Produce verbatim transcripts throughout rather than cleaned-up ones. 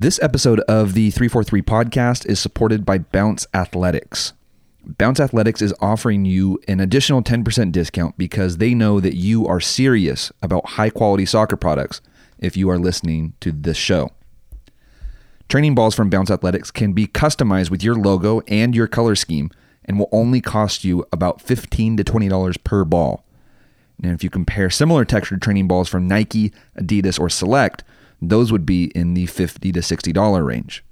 This episode of the three forty-three podcast is supported by Bounce Athletics. Bounce Athletics is offering you an additional ten percent discount because they know that you are serious about high-quality soccer products if you are listening to this show. Training balls from Bounce Athletics can be customized with your logo and your color scheme and will only cost you about fifteen to twenty dollars per ball. And if you compare similar textured training balls from Nike, Adidas, or Select, those would be in the fifty to sixty dollars range.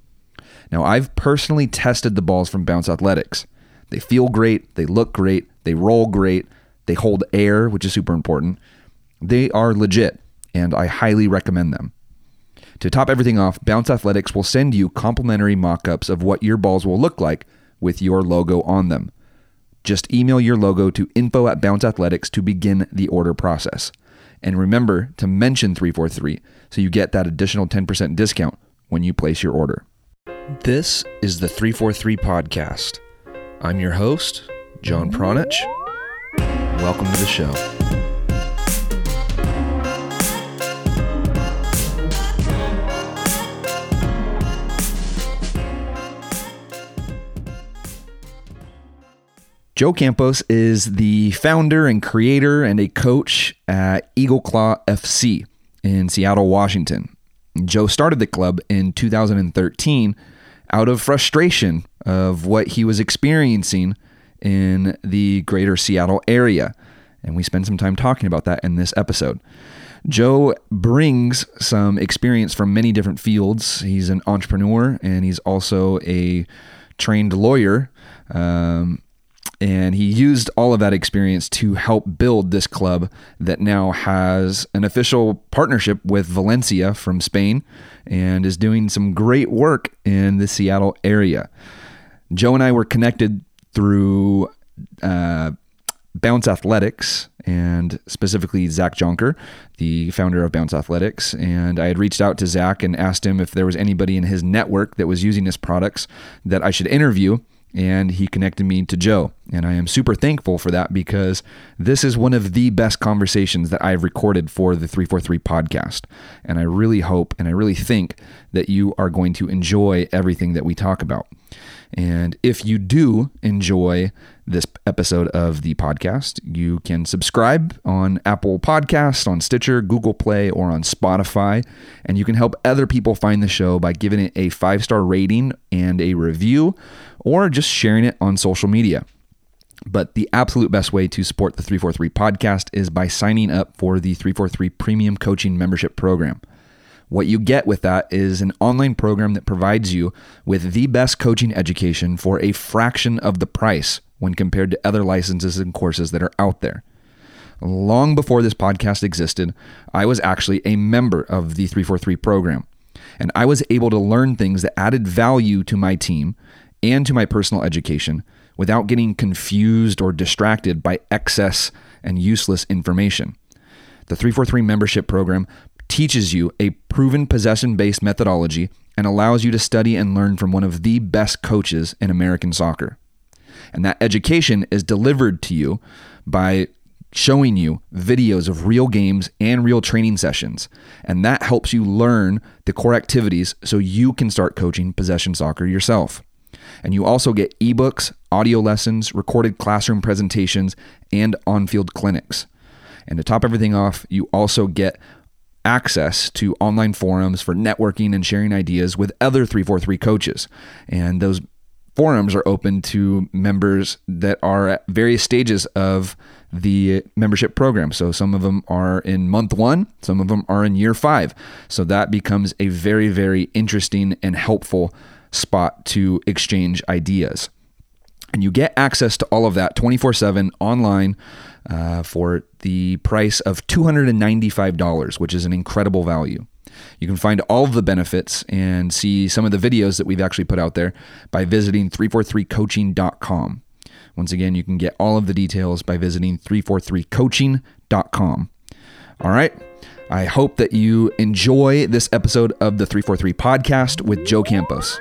Now, I've personally tested the balls from Bounce Athletics. They feel great, they look great, they roll great, they hold air, which is super important. They are legit, and I highly recommend them. To top everything off, Bounce Athletics will send you complimentary mock-ups of what your balls will look like with your logo on them. Just email your logo to info at Bounce Athletics to begin the order process. And remember to mention three forty-three so you get that additional ten percent discount when you place your order. This is the three forty-three Podcast. I'm your host, John Pronich. Welcome to the show. Joe Campos is the founder and creator and a coach at Eagle Claw F C in Seattle, Washington. Joe started the club in two thousand thirteen out of frustration of what he was experiencing in the greater Seattle area. And we spend some time talking about that in this episode. Joe brings some experience from many different fields. He's an entrepreneur and he's also a trained lawyer. Um, And he used all of that experience to help build this club that now has an official partnership with Valencia from Spain and is doing some great work in the Seattle area. Joe and I were connected through uh, Bounce Athletics and specifically Zach Jonker, the founder of Bounce Athletics. And I had reached out to Zach and asked him if there was anybody in his network that was using his products that I should interview. And he connected me to Joe. And I am super thankful for that because this is one of the best conversations that I've recorded for the three forty-three podcast. And I really hope and I really think that you are going to enjoy everything that we talk about. And if you do enjoy this episode of the podcast, you can subscribe on Apple Podcasts, on Stitcher, Google Play, or on Spotify. And you can help other people find the show by giving it a five-star rating and a review, or just sharing it on social media. But the absolute best way to support the three forty-three podcast is by signing up for the three forty-three Premium Coaching Membership Program. What you get with that is an online program that provides you with the best coaching education for a fraction of the price when compared to other licenses and courses that are out there. Long before this podcast existed, I was actually a member of the three forty-three program, and I was able to learn things that added value to my team and to my personal education without getting confused or distracted by excess and useless information. The three forty-three membership program teaches you a proven possession-based methodology and allows you to study and learn from one of the best coaches in American soccer. And that education is delivered to you by showing you videos of real games and real training sessions. And that helps you learn the core activities so you can start coaching possession soccer yourself. And you also get ebooks, audio lessons, recorded classroom presentations, and on-field clinics. And to top everything off, you also get access to online forums for networking and sharing ideas with other three forty-three coaches. And those forums are open to members that are at various stages of the membership program. So some of them are in month one, some of them are in year five. So that becomes a very, very interesting and helpful spot to exchange ideas. And you get access to all of that twenty-four seven online uh, for the price of two hundred ninety-five dollars, which is an incredible value. You can find all of the benefits and see some of the videos that we've actually put out there by visiting three forty-three coaching dot com. Once again, you can get all of the details by visiting three forty-three coaching dot com. All right. I hope that you enjoy this episode of the three forty-three podcast with Joe Campos.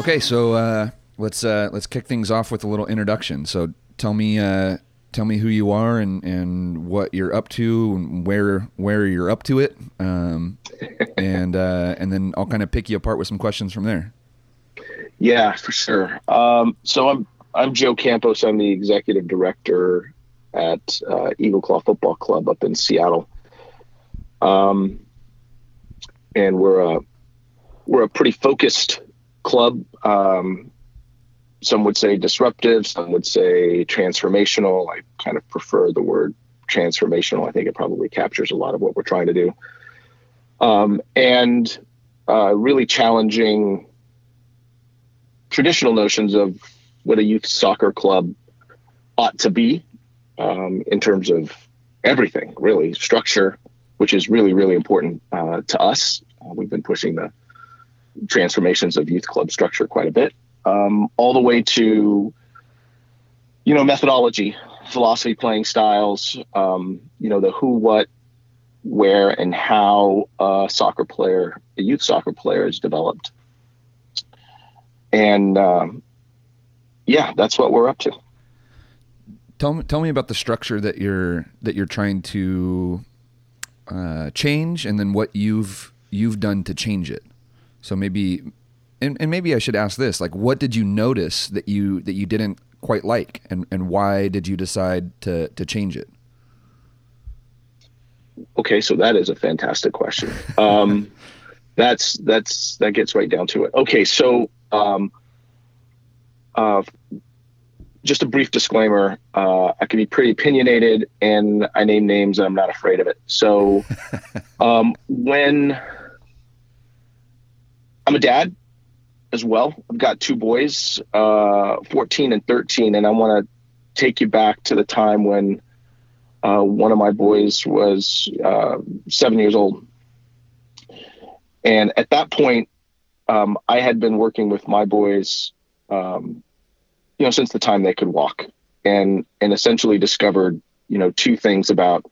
Okay, so uh, let's uh, let's kick things off with a little introduction. So tell me uh, tell me who you are and, and what you're up to and where where you're up to it, um, and uh, and then I'll kind of pick you apart with some questions from there. Yeah, for sure. Um, so I'm I'm Joe Campos. I'm the executive director at uh, Eagle Claw Football Club up in Seattle. Um, and we're a, we're a pretty focused club. Um, some would say disruptive, some would say transformational. I kind of prefer the word transformational. I think it probably captures a lot of what we're trying to do. Um, and, uh, really challenging traditional notions of what a youth soccer club ought to be, um, in terms of everything, really structure, which is really, really important uh, to us. Uh, we've been pushing the transformations of youth club structure quite a bit, um, all the way to, you know, methodology, philosophy, playing styles, um, you know, the who, what, where, and how a soccer player, a youth soccer player is developed. And um, yeah, that's what we're up to. Tell me, tell me about the structure that you're that you're trying to Uh, change, and then what you've you've done to change it. So maybe, and, and maybe I should ask this: like, what did you notice that you that you didn't quite like, and, and why did you decide to to change it? Okay, so that is a fantastic question. Um, that's that's that gets right down to it. Okay, so um, uh, just a brief disclaimer, uh, I can be pretty opinionated and I name names and I'm not afraid of it. So um, when I'm a dad as well, I've got two boys, uh, fourteen and thirteen, and I want to take you back to the time when uh, one of my boys was uh, seven years old. And at that point, um, I had been working with my boys um you know, since the time they could walk, and, and essentially discovered, you know, two things about,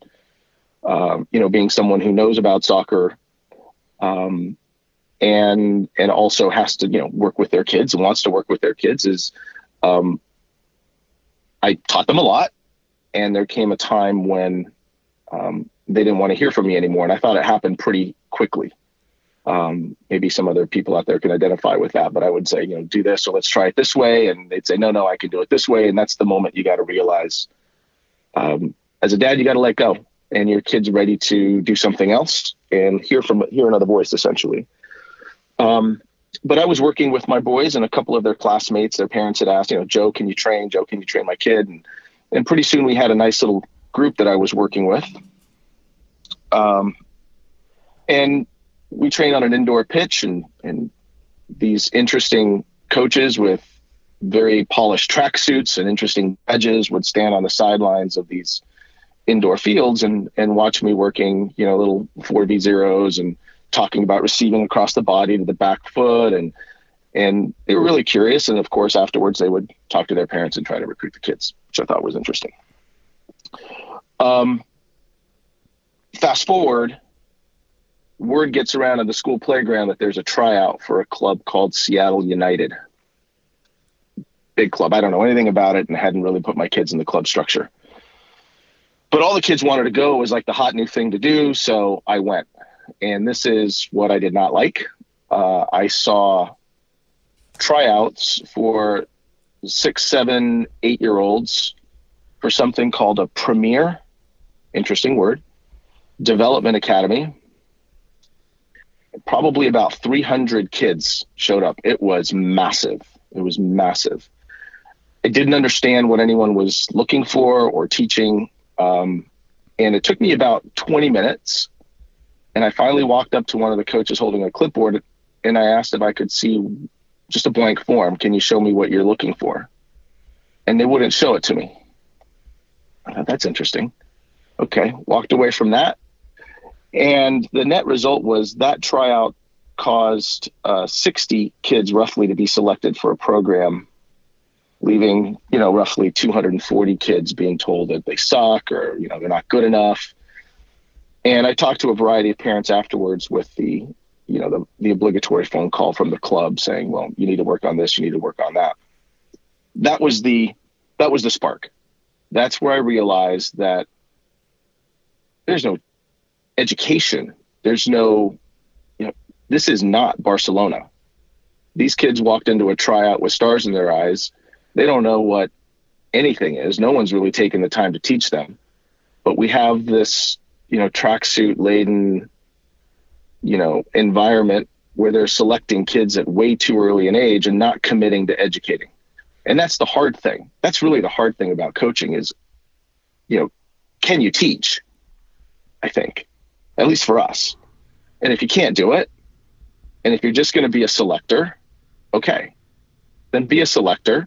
um, you know, being someone who knows about soccer, um, and, and also has to, you know, work with their kids and wants to work with their kids is, um, I taught them a lot, and there came a time when, um, they didn't want to hear from me anymore. And I thought it happened pretty quickly. Um, maybe some other people out there can identify with that, but I would say, you know, do this, or let's try it this way. And they'd say, no, no, I can do it this way. And that's the moment you got to realize, um, as a dad, you got to let go, and your kid's ready to do something else and hear from, hear another voice essentially. Um, but I was working with my boys, and a couple of their classmates, their parents had asked, you know, Joe, can you train? Joe, can you train my kid? And, and pretty soon we had a nice little group that I was working with. Um, and, we trained on an indoor pitch, and, and these interesting coaches with very polished tracksuits and interesting badges would stand on the sidelines of these indoor fields and, and watch me working, you know, little four v zeros and talking about receiving across the body to the back foot. And, and they were really curious. And of course, afterwards they would talk to their parents and try to recruit the kids, which I thought was interesting. Um, fast forward, word gets around on the school playground that there's a tryout for a club called Seattle United. Big club. I don't know anything about it and hadn't really put my kids in the club structure. But all the kids wanted to go. It was like the hot new thing to do, so I went. And this is what I did not like. Uh, I saw tryouts for six, seven, eight-year-olds for something called a premier, interesting word, development academy. Probably about three hundred kids showed up. It was massive. It was massive. I didn't understand what anyone was looking for or teaching. Um, and it took me about twenty minutes. And I finally walked up to one of the coaches holding a clipboard, and I asked if I could see just a blank form. Can you show me what you're looking for? And they wouldn't show it to me. I thought, that's interesting. Okay. Walked away from that. And the net result was that tryout caused uh, sixty kids roughly to be selected for a program, leaving, you know, roughly two hundred forty kids being told that they suck or, you know, they're not good enough. And I talked to a variety of parents afterwards with the you know, the, the obligatory phone call from the club saying, well, you need to work on this, you need to work on that. That was the, that was the spark. That's where I realized that there's no education. There's no, you know, this is not Barcelona. These kids walked into a tryout with stars in their eyes. They don't know what anything is. No one's really taken the time to teach them. But we have this, you know, tracksuit laden, you know, environment where they're selecting kids at way too early an age and not committing to educating. And that's the hard thing. That's really the hard thing about coaching is, you know, can you teach? I think, at least for us. And if you can't do it, and if you're just going to be a selector, okay, then be a selector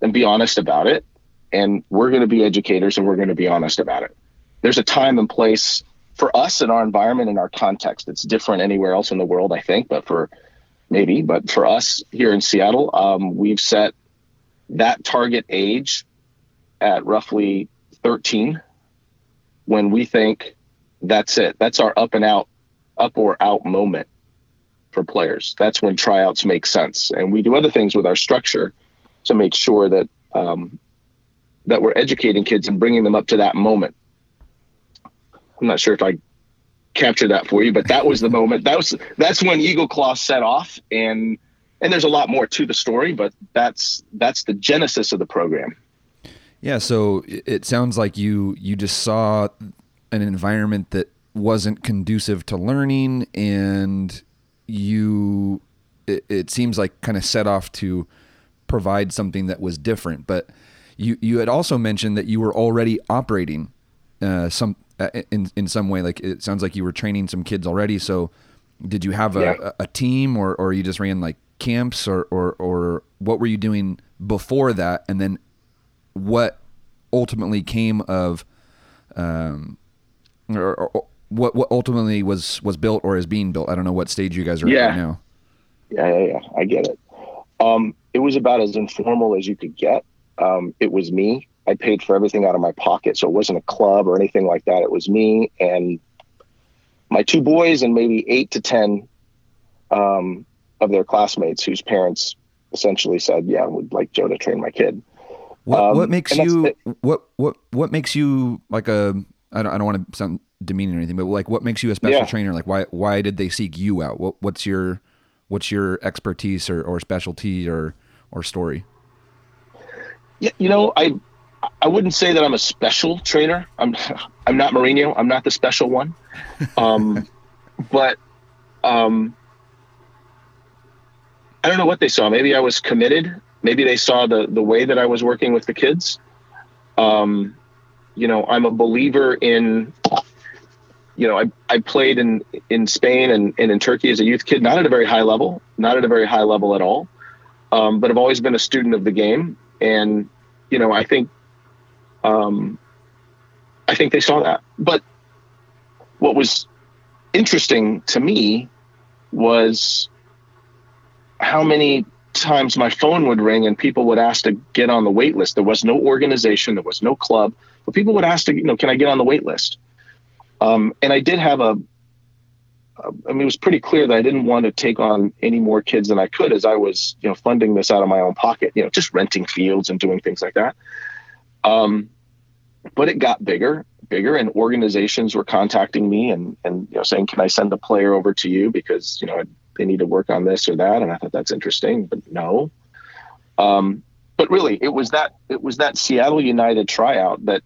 and be honest about it. And we're going to be educators and we're going to be honest about it. There's a time and place for us in our environment and our context. It's different anywhere else in the world, I think, but for maybe, but for us here in Seattle, um, we've set that target age at roughly thirteen when we think that's it. That's our up and out, up or out moment for players. That's when tryouts make sense. And we do other things with our structure to make sure that um, that we're educating kids and bringing them up to that moment. I'm not sure if I captured that for you, but that was the moment. That was that's when Eagle Claw set off, and and there's a lot more to the story, but that's that's the genesis of the program. Yeah, so it sounds like you you just saw an environment that wasn't conducive to learning, and you it, it seems like kind of set off to provide something that was different. But you you had also mentioned that you were already operating uh, some uh, in in some way. Like it sounds like you were training some kids already. So did you have a, yeah. a, a team, or or you just ran like camps, or, or or what were you doing before that? And then what ultimately came of um or, or what what ultimately was was built or is being built? I don't know what stage you guys are yeah. at right now. Yeah, yeah, yeah. I get it. Um, it was about as informal as you could get. Um, it was me. I paid for everything out of my pocket. So it wasn't a club or anything like that. It was me and my two boys and maybe eight to ten um, of their classmates whose parents essentially said, yeah, I would like Joe to train my kid. What, um, what makes you, what, what, what makes you like a, I don't, I don't want to sound demeaning or anything, but like what makes you a special yeah. trainer? Like why, why did they seek you out? What, what's your, what's your expertise or, or specialty or, or story? Yeah. You know, I, I wouldn't say that I'm a special trainer. I'm, I'm not Mourinho. I'm not the special one. Um, but, um, I don't know what they saw. Maybe I was committed. Maybe they saw the, the way that I was working with the kids. Um, You know, I'm a believer in, you know, I, I played in, in Spain and, and in Turkey as a youth kid, not at a very high level, not at a very high level at all, um, but I've always been a student of the game. And, you know, I think um, I think they saw that. But what was interesting to me was how many times my phone would ring and people would ask to get on the wait list. There was no organization, there was no club, but people would ask to, you know, can I get on the wait list? Um, and I did have a, a, I mean, it was pretty clear that I didn't want to take on any more kids than I could as I was, you know, funding this out of my own pocket, you know, just renting fields and doing things like that. Um, but it got bigger, bigger, and organizations were contacting me and, and, you know, saying, can I send a player over to you? Because, you know, I, they need to work on this or that. And I thought that's interesting, but no. Um, but really it was that, it was that Seattle United tryout that,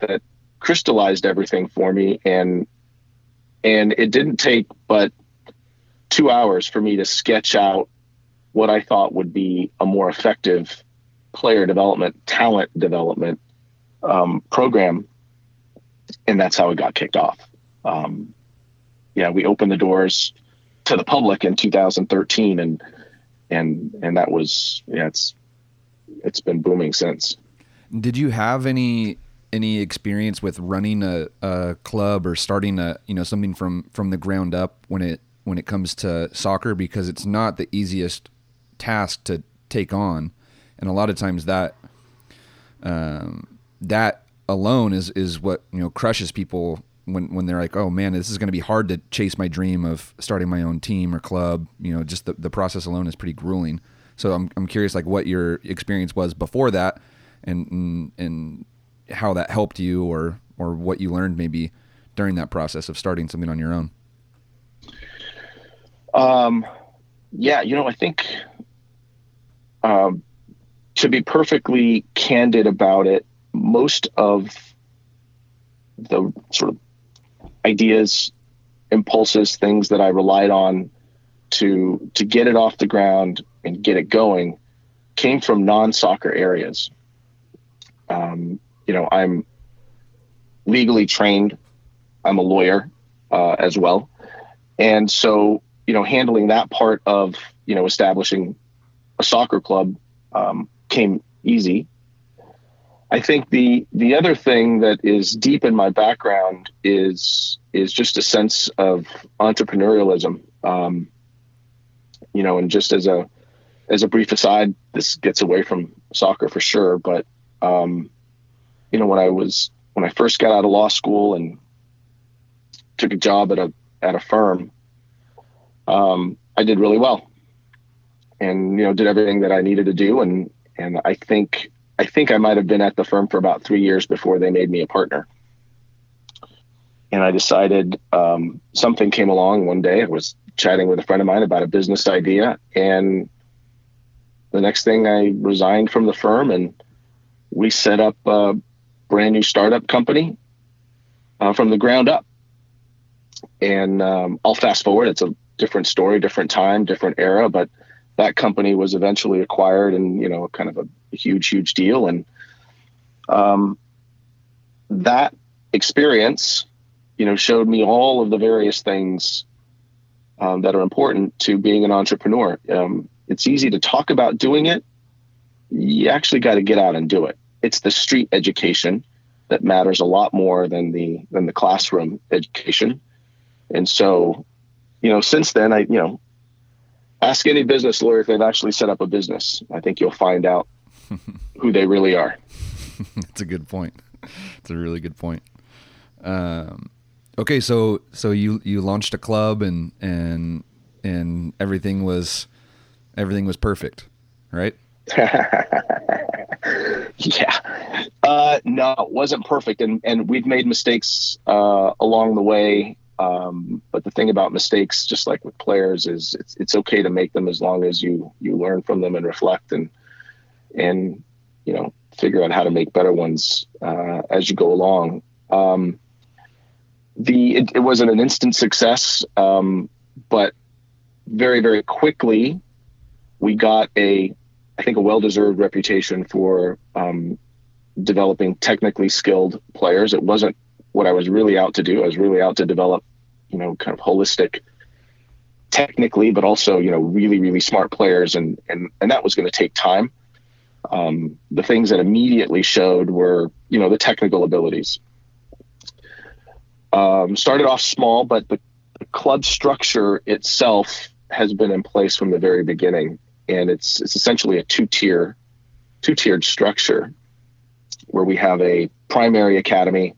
that crystallized everything for me. And, and it didn't take but two hours for me to sketch out what I thought would be a more effective player development, talent development, um, program. And that's how it got kicked off. Um, yeah, we opened the doors to the public in two thousand thirteen. And, and, and that was, yeah, it's, it's been booming since. Did you have any, any experience with running a, a club or starting a, you know, something from, from the ground up when it, when it comes to soccer, because it's not the easiest task to take on. And a lot of times that, um, that alone is, is what, you know, crushes people when when they're like, oh man, this is going to be hard to chase my dream of starting my own team or club. You know, just the, the process alone is pretty grueling. So I'm I'm curious, like, what your experience was before that, and and, and how that helped you, or or what you learned maybe during that process of starting something on your own. Um, yeah, you know, I think um, to be perfectly candid about it, most of the sort of ideas, impulses, things that I relied on to to get it off the ground and get it going came from non-soccer areas. Um, you know, I'm legally trained. I'm a lawyer uh, as well. And so, you know, handling that part of, you know, establishing a soccer club um, came easy. I think the the other thing that is deep in my background is is just a sense of entrepreneurialism. Um, you know, and just as a as a brief aside, this gets away from soccer for sure. But um, you know, when I was when I first got out of law school and took a job at a at a firm, um, I did really well, and you know, did everything that I needed to do, and and I think. I think I might have been at the firm for about three years before they made me a partner. And I decided um, something came along one day. I was chatting with a friend of mine about a business idea. And the next thing, I resigned from the firm, and we set up a brand new startup company uh, from the ground up. And um, I'll fast forward. It's a different story, different time, different era, but that company was eventually acquired, and, you know, kind of a huge, huge deal. And um, that experience, you know, showed me all of the various things um, that are important to being an entrepreneur. Um, it's easy to talk about doing it. You actually got to get out and do it. It's the street education that matters a lot more than the, than the classroom education. And so, you know, since then I, you know, ask any business lawyer if they've actually set up a business. I think you'll find out who they really are. That's a good point. That's a really good point. Um, okay, so so you you launched a club, and and and everything was everything was perfect, right? Yeah. Uh, no, it wasn't perfect, and and we've made mistakes uh, along the way. Um, but the thing about mistakes, just like with players, is it's, it's okay to make them as long as you, you learn from them and reflect and, and, you know, figure out how to make better ones, uh, as you go along. Um, the, it, it wasn't an instant success. Um, but very, very quickly we got a, I think a well-deserved reputation for, um, developing technically skilled players. It wasn't what I was really out to do. I was really out to develop, you know, kind of holistic technically, but also, you know, really, really smart players. And, and, and that was going to take time. Um, the things that immediately showed were, you know, the technical abilities. Um, started off small, but the, the club structure itself has been in place from the very beginning. And it's, it's essentially a two tier, two tiered structure where we have a primary academy,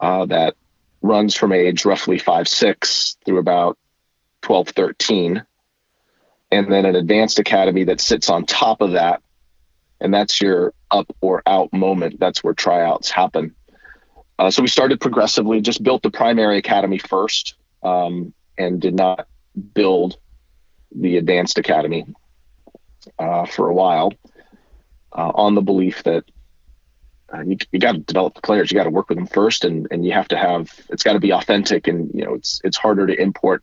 Uh, that runs from age roughly five, six through about twelve, thirteen. And then an advanced academy that sits on top of that. And that's your up or out moment. That's where tryouts happen. Uh, so we started progressively, just built the primary academy first, um, and did not build the advanced academy uh, for a while uh, on the belief that Uh, you you got to develop the players. You got to work with them first, and, and you have to have, it's got to be authentic. And, you know, it's, it's harder to import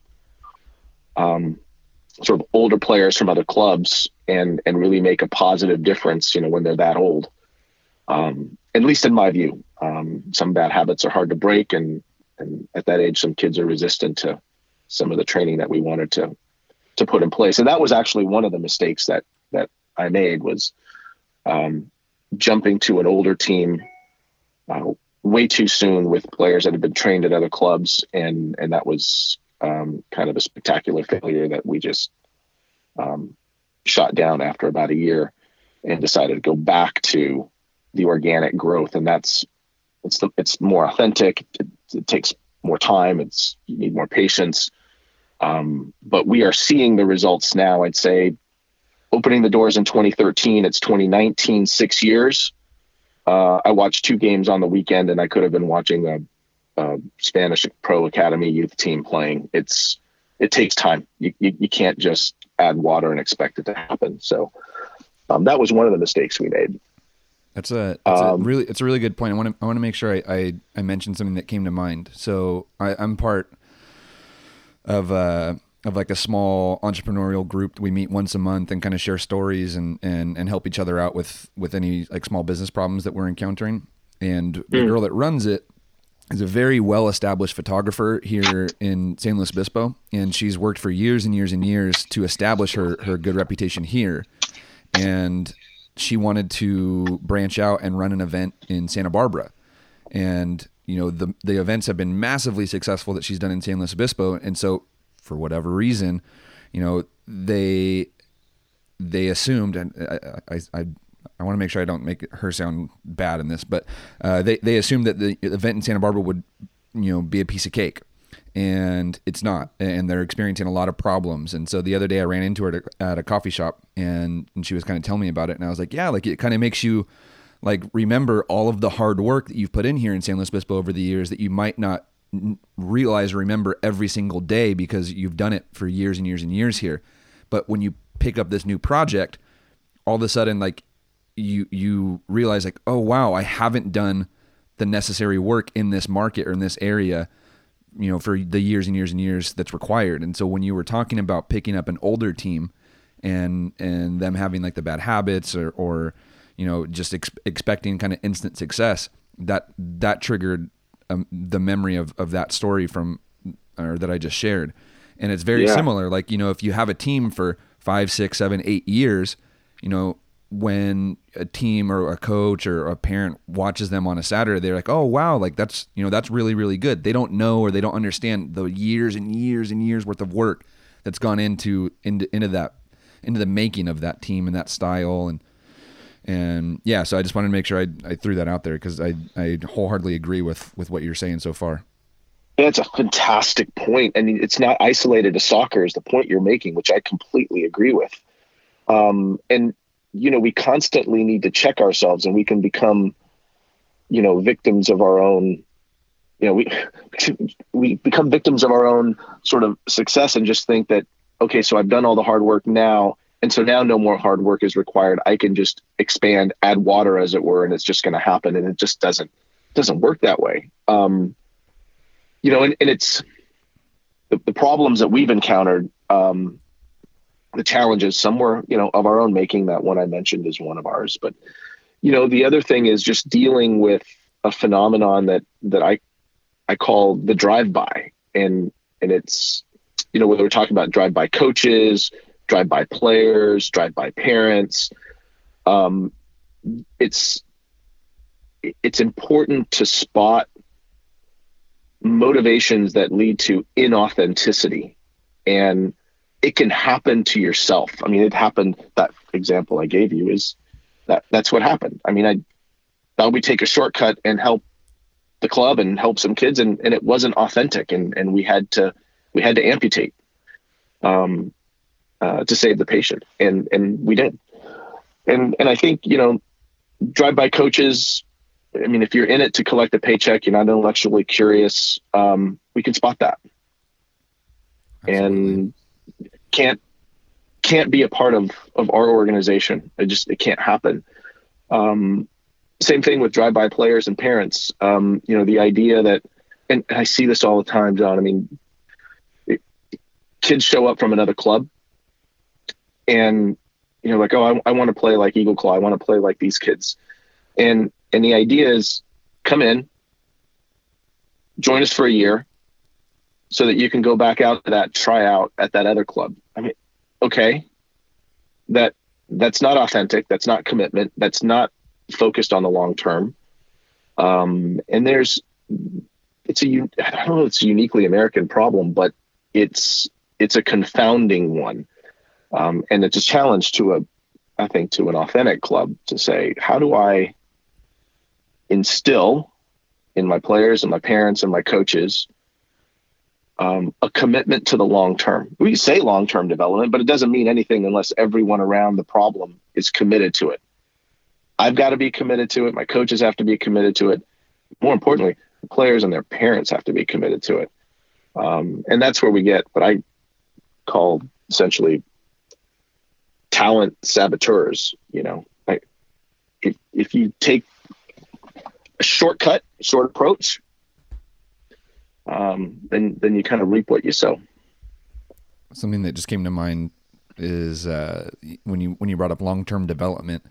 um, sort of older players from other clubs and, and really make a positive difference, you know, when they're that old. Um, at least in my view, um, some bad habits are hard to break. And, and at that age, some kids are resistant to some of the training that we wanted to, to put in place. And that was actually one of the mistakes that, that I made was, um, jumping to an older team uh, way too soon with players that had been trained at other clubs. And, and that was um, kind of a spectacular failure that we just um, shot down after about a year and decided to go back to the organic growth. And that's, it's, the, it's more authentic. It it takes more time. It's, you need more patience. Um, but we are seeing the results now. I'd say opening the doors in twenty thirteen, it's twenty nineteen, six years. Uh, I watched two games on the weekend, and I could have been watching a, a Spanish Pro Academy youth team playing. It's, it takes time. You, you, you can't just add water and expect it to happen. So um, that was one of the mistakes we made. That's a, that's um, a really, it's a really good point. I want to, I want to make sure I, I, I mentioned something that came to mind. So I, I'm part of uh of like a small entrepreneurial group. We meet once a month and kind of share stories and, and, and help each other out with, with any like small business problems that we're encountering. And mm. the girl that runs it is a very well-established photographer here in San Luis Obispo. And she's worked for years and years and years to establish her, her good reputation here. And she wanted to branch out and run an event in Santa Barbara. And, you know, the, the events have been massively successful that she's done in San Luis Obispo. And so, for whatever reason, you know, they, they assumed, and I, I, I, I want to make sure I don't make her sound bad in this, but uh, they, they assumed that the event in Santa Barbara would, you know, be a piece of cake, and it's not, and they're experiencing a lot of problems. And so the other day I ran into her at a coffee shop, and, and she was kind of telling me about it. And I was like, yeah, like it kind of makes you like, remember all of the hard work that you've put in here in San Luis Obispo over the years that you might not realize, remember every single day because you've done it for years and years and years here. But when you pick up this new project, all of a sudden, like you, you realize like, oh wow, I haven't done the necessary work in this market or in this area, you know, for the years and years and years that's required. And so when you were talking about picking up an older team and, and them having like the bad habits or, or, you know, just ex- expecting kind of instant success, that, that triggered Um, the memory of, of that story from, or that I just shared. And it's very yeah. similar. Like, you know, if you have a team for five, six, seven, eight years, you know, when a team or a coach or a parent watches them on a Saturday, they're like, oh wow, like that's, you know, that's really, really good. They don't know, or they don't understand the years and years and years worth of work that's gone into, into, into that, into the making of that team and that style. And, And yeah, so I just wanted to make sure I, I threw that out there because I, I wholeheartedly agree with, with what you're saying so far. That's a fantastic point. I mean, it's not isolated to soccer is the point you're making, which I completely agree with. Um, and, you know, we constantly need to check ourselves, and we can become, you know, victims of our own, you know, we, we become victims of our own sort of success and just think that, okay, so I've done all the hard work now. And so now no more hard work is required. I can just expand, add water as it were, and it's just going to happen. And it just doesn't, doesn't work that way. Um, you know, and, and it's the, the problems that we've encountered, um, the challenges somewhere, you know, of our own making. That one I mentioned is one of ours, but you know, the other thing is just dealing with a phenomenon that, that I, I call the drive-by, and, and it's, you know, whether we're talking about drive-by coaches, drive-by players, drive-by parents. Um, it's it's important to spot motivations that lead to inauthenticity, and it can happen to yourself. I mean, it happened. That example I gave you is that that's what happened. I mean, I thought we'd take a shortcut and help the club and help some kids, and, and it wasn't authentic, and, and we had to we had to amputate. Um, Uh, to save the patient. And, and we did. And, and I think, you know, drive-by coaches, I mean, if you're in it to collect a paycheck, you're not intellectually curious. Um, we can spot that. Absolutely. And can't, can't be a part of, of our organization. It just, it can't happen. Um, same thing with drive-by players and parents. Um, you know, the idea that, and I see this all the time, John, I mean, it, kids show up from another club, and, you know, like, oh, I, I want to play like Eagle Claw. I want to play like these kids. And, and the idea is come in, join us for a year so that you can go back out to that tryout at that other club. I mean, okay, that that's not authentic. That's not commitment. That's not focused on the long term. Um, and there's, it's a, I don't know, it's a uniquely American problem, but it's, it's a confounding one. Um, and it's a challenge to a, I think, to an authentic club to say, how do I instill in my players and my parents and my coaches, um, a commitment to the long term. We say long-term development, but it doesn't mean anything unless everyone around the problem is committed to it. I've got to be committed to it. My coaches have to be committed to it. More importantly, the players and their parents have to be committed to it. Um, and that's where we get what I call essentially talent saboteurs. You know, I, if, if you take a shortcut sort of approach, um, then, then you kind of reap what you sow. Something that just came to mind is uh, when you, when you brought up long-term development,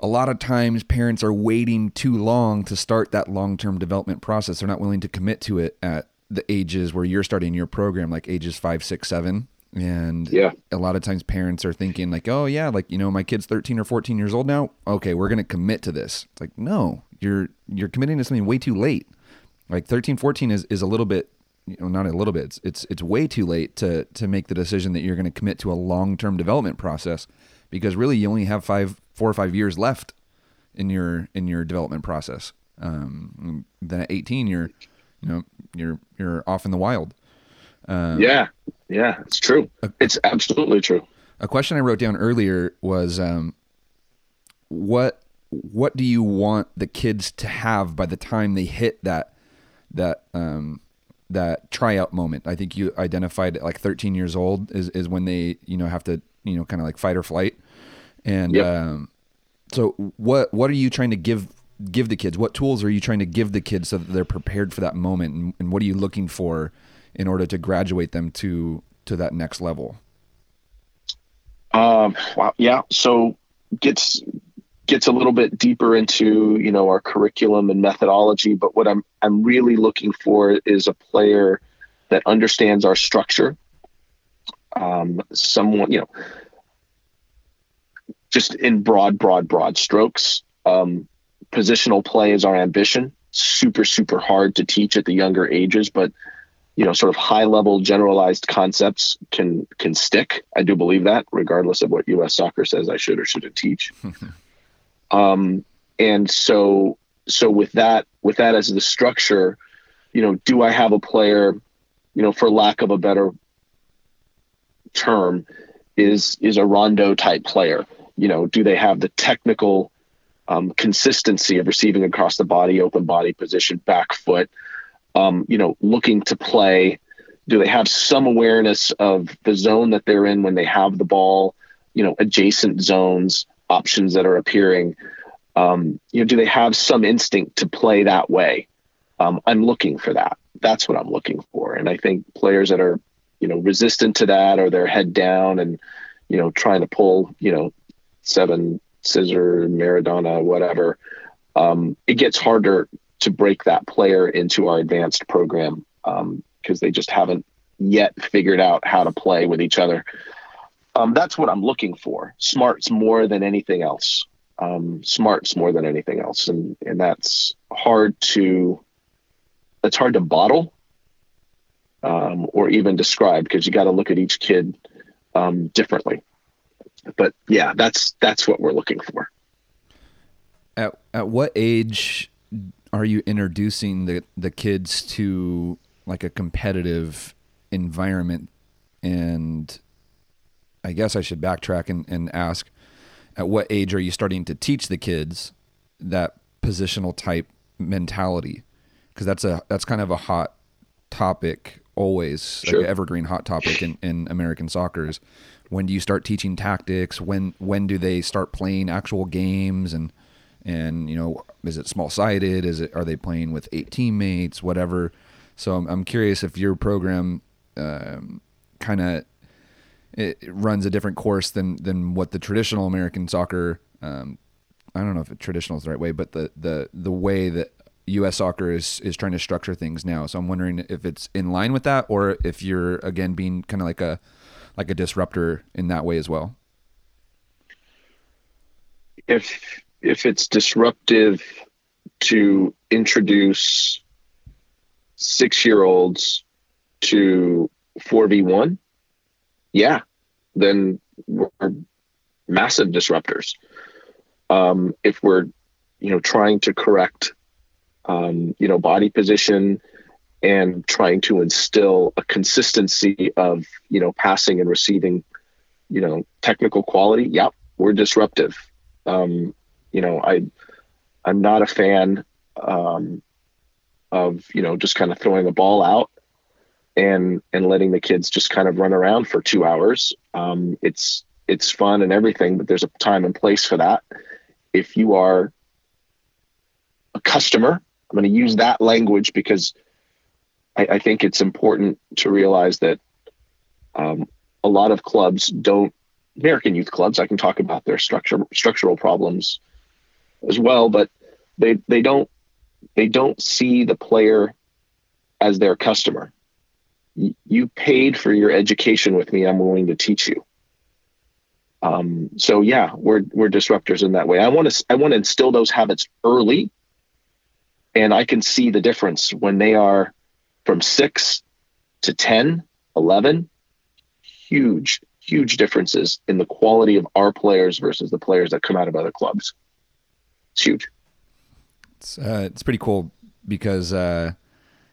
a lot of times parents are waiting too long to start that long-term development process. They're not willing to commit to it at the ages where you're starting your program, like ages five, six, seven. And yeah, a lot of times parents are thinking like, oh yeah, like, you know, my kid's thirteen or fourteen years old now. Okay, we're going to commit to this. It's like, no, you're, you're committing to something way too late. Like thirteen, fourteen is, is a little bit, you know, not a little bit. It's, it's, it's way too late to, to make the decision that you're going to commit to a long-term development process, because really you only have five, four or five years left in your, in your development process. Um, then at eighteen, you're, you know, you're, you're off in the wild. Um, yeah. Yeah, it's true. A, it's absolutely true. A question I wrote down earlier was, um, what, what do you want the kids to have by the time they hit that, that, um, that tryout moment? I think you identified at like thirteen years old is, is when they, you know, have to, you know, kind of like fight or flight. And, yep. um, so what, what are you trying to give, give the kids? What tools are you trying to give the kids so that they're prepared for that moment? And, and what are you looking for in order to graduate them to, to that next level? Um, wow. Yeah. So gets, gets a little bit deeper into, you know, our curriculum and methodology, but what I'm, I'm really looking for is a player that understands our structure. Um, someone, you know, just in broad, broad, broad strokes, um, positional play is our ambition. Super, super hard to teach at the younger ages, but you know, sort of high level generalized concepts can, can stick. I do believe that regardless of what U S soccer says I should or shouldn't teach. um, and so, so with that, with that as the structure, you know, do I have a player, you know, for lack of a better term, is, is a Rondo type player? You know, do they have the technical um, consistency of receiving across the body, open body position, back foot? Um, you know, looking to play, do they have some awareness of the zone that they're in when they have the ball, you know, adjacent zones, options that are appearing, um, you know, do they have some instinct to play that way? Um, I'm looking for that. That's what I'm looking for. And I think players that are, you know, resistant to that, or they're head down and, you know, trying to pull, you know, seven scissor, Maradona, whatever, um, it gets harder to break that player into our advanced program, um, because they just haven't yet figured out how to play with each other. Um, that's what I'm looking for. Smarts more than anything else. Um, smarts more than anything else, and and that's hard to that's hard to bottle um, or even describe, because you got to look at each kid um, differently. But yeah, that's that's what we're looking for. At at what age are you introducing the, the kids to like a competitive environment? And I guess I should backtrack and, and ask, at what age are you starting to teach the kids that positional type mentality? Cause that's a, that's kind of a hot topic always, sure. Like an evergreen hot topic in, in American soccer is, when do you start teaching tactics? When, when do they start playing actual games? And, and, you know, is it small sided? Is it, are they playing with eight teammates, whatever? So I'm, I'm curious if your program, um, kind of, it, it runs a different course than, than what the traditional American soccer, um, I don't know if traditional is the right way, but the, the, the way that U S soccer is, is trying to structure things now. So I'm wondering if it's in line with that, or if you're again being kind of like a, like a disruptor in that way as well. If, if it's disruptive to introduce six-year-olds to four v one, yeah, then we're massive disruptors. Um, if we're, you know, trying to correct um, you know, body position, and trying to instill a consistency of, you know, passing and receiving, you know, technical quality. Yep. We're disruptive. Um, you know, I, I'm not a fan um, of, you know, just kind of throwing a ball out and, and letting the kids just kind of run around for two hours. Um, it's, it's fun and everything, but there's a time and place for that. If you are a customer, I'm going to use that language because I, I think it's important to realize that um, a lot of clubs don't, American youth clubs, I can talk about their structure, structural problems as well, but they, they don't, they don't see the player as their customer. Y- you paid for your education with me. I'm willing to teach you. Um, so yeah, we're, we're disruptors in that way. I want to, I want to instill those habits early, and I can see the difference when they are from six to ten, eleven, huge, huge differences in the quality of our players versus the players that come out of other clubs. It's huge. It's, uh, it's pretty cool because, uh,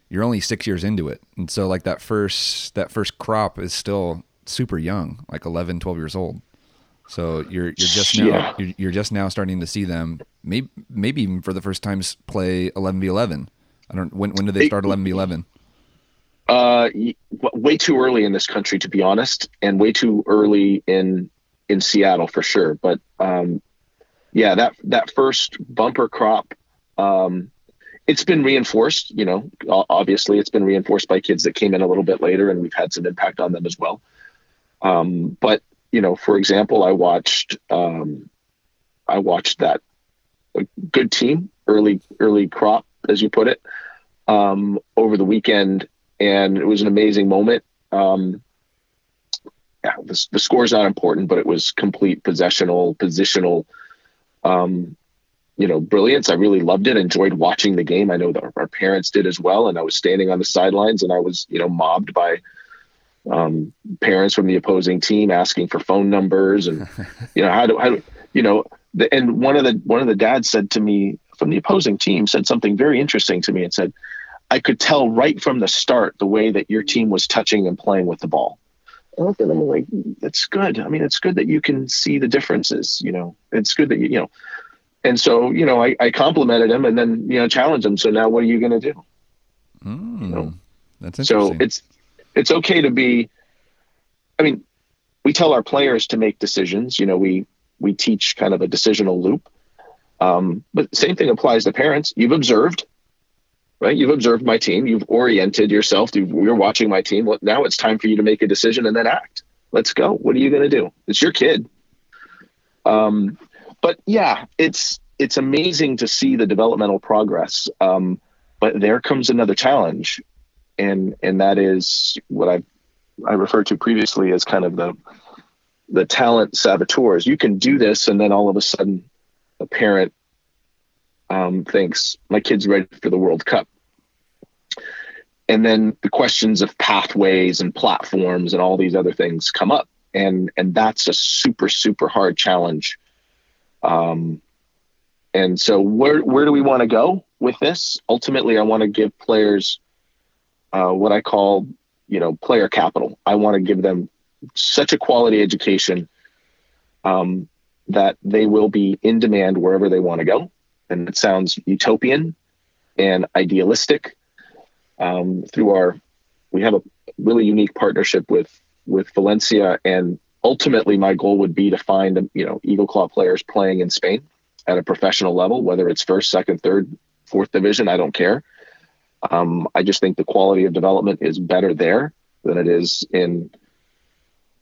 you're only six years into it. And so like that first, that first crop is still super young, like eleven, twelve years old. So you're, you're just now, yeah. you're, you're just now starting to see them maybe, maybe even for the first times play eleven v eleven. I don't, when, when do they start eleven v eleven? Uh, way too early in this country, to be honest, and way too early in, in Seattle for sure. But, um, yeah, that, that first bumper crop, um, it's been reinforced, you know, obviously it's been reinforced by kids that came in a little bit later, and we've had some impact on them as well. Um, but, you know, for example, I watched, um, I watched that a good team, early, early crop, as you put it, um, over the weekend. And it was an amazing moment. Um, yeah, the, the score's not important, but it was complete possessional, positional, um, you know, brilliance. I really loved it. Enjoyed watching the game. I know that our parents did as well. And I was standing on the sidelines, and I was, you know, mobbed by um, parents from the opposing team asking for phone numbers and, you know, how do I, you know, the, and one of the, one of the dads said to me from the opposing team said something very interesting to me and said, I could tell right from the start the way that your team was touching and playing with the ball. And I'm like, that's good. I mean, it's good that you can see the differences, you know, it's good that, you, you know, and so, you know, I, I complimented him and then, you know, challenged him. So now what are you going to do? Mm, you know? That's interesting. So it's, it's okay to be, I mean, we tell our players to make decisions. You know, we, we teach kind of a decisional loop. Um, but the same thing applies to parents. You've observed, right? You've observed my team. You've oriented yourself. You've, you're watching my team. Well, now it's time for you to make a decision and then act. Let's go. What are you going to do? It's your kid. Um, but yeah, it's it's amazing to see the developmental progress. Um, but there comes another challenge, and and that is what I I referred to previously as kind of the the talent saboteurs. You can do this, and then all of a sudden, a parent um, thinks my kid's ready for the World Cup. And then the questions of pathways and platforms and all these other things come up. And, and that's a super, super hard challenge. Um, and so where, where do we want to go with this? Ultimately, I want to give players, uh, what I call, you know, player capital. I want to give them such a quality education, um, that they will be in demand wherever they want to go. And it sounds utopian and idealistic. Um, through our, we have a really unique partnership with, with Valencia. And ultimately my goal would be to find, you know, Eagle Claw players playing in Spain at a professional level, whether it's first, second, third, fourth division, I don't care. Um, I just think the quality of development is better there than it is in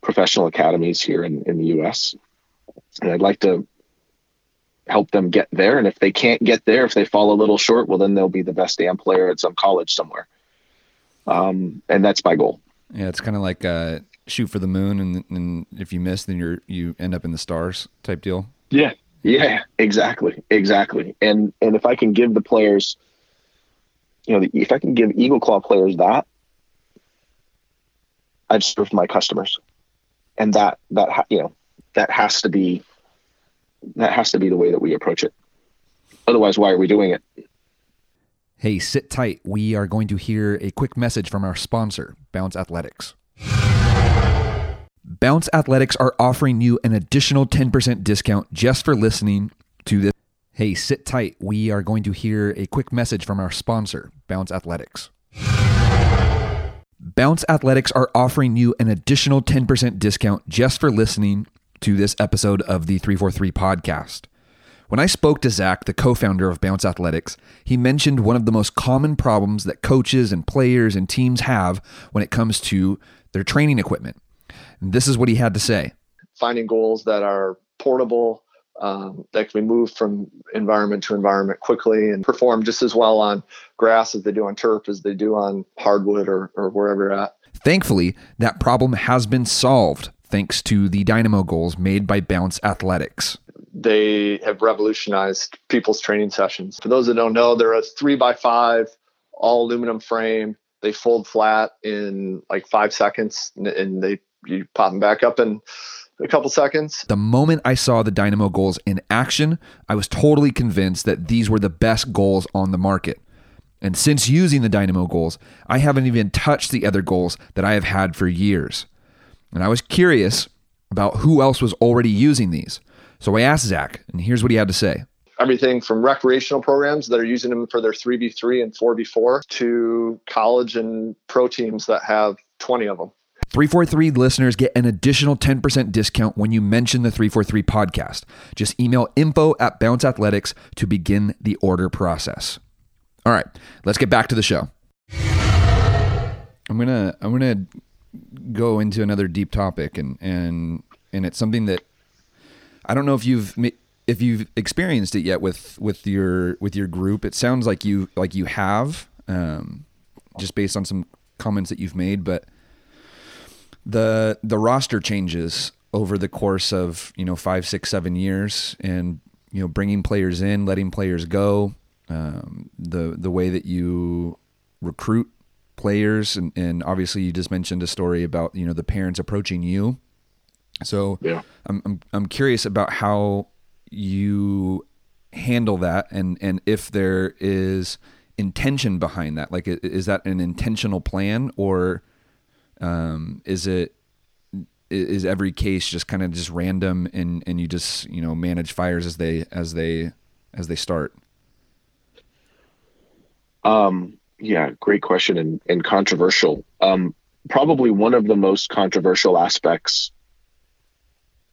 professional academies here in, in the U S. And I'd like to help them get there. And if they can't get there, if they fall a little short, well, then they'll be the best damn player at some college somewhere. Um, and that's my goal. Yeah. It's kind of like uh shoot for the moon. And, and if you miss, then you're, you end up in the stars type deal. Yeah. Yeah, exactly. Exactly. And, and if I can give the players, you know, if I can give Eagle Claw players that, I've served my customers, and that, that, you know, that has to be, that has to be the way that we approach it. Otherwise, why are we doing it? Hey, sit tight. We are going to hear a quick message from our sponsor, Bounce Athletics. Bounce Athletics are offering you an additional ten percent discount just for listening to this. Hey, sit tight. We are going to hear a quick message from our sponsor, Bounce Athletics. Bounce Athletics are offering you an additional ten percent discount just for listening to this episode of the three forty-three podcast. When I spoke to Zach, the co-founder of Bounce Athletics, he mentioned one of the most common problems that coaches and players and teams have when it comes to their training equipment. And this is what he had to say. Finding goals that are portable, um, that can be moved from environment to environment quickly and perform just as well on grass as they do on turf, as they do on hardwood or, or wherever you're at. Thankfully, that problem has been solved thanks to the Dynamo goals made by Bounce Athletics. They have revolutionized people's training sessions. For those that don't know, they're a three by five, all aluminum frame. They fold flat in like five seconds and they you pop them back up in a couple seconds. The moment I saw the Dynamo goals in action, I was totally convinced that these were the best goals on the market. And since using the Dynamo goals, I haven't even touched the other goals that I have had for years. And I was curious about who else was already using these. So I asked Zach, and here's what he had to say. Everything from recreational programs that are using them for their three v three and four v four to college and pro teams that have twenty of them. three forty-three listeners get an additional ten percent discount when you mention the three forty-three podcast. Just email info at Bounce Athletics to begin the order process. All right, let's get back to the show. I'm going to I'm gonna go into another deep topic, and and and it's something that I don't know if you've if you've experienced it yet with, with your with your group. It sounds like you like you have, um, just based on some comments that you've made. But the the roster changes over the course of you know five, six, seven years, and you know bringing players in, letting players go, um, the the way that you recruit players, and, and obviously you just mentioned a story about you know the parents approaching you. So yeah. I'm, I'm I'm curious about how you handle that, and, and if there is intention behind that. Like, is that an intentional plan, or um, is it is every case just kind of just random, and, and you just you know manage fires as they as they as they start? Um. Yeah. Great question, and and controversial. Um. Probably one of the most controversial aspects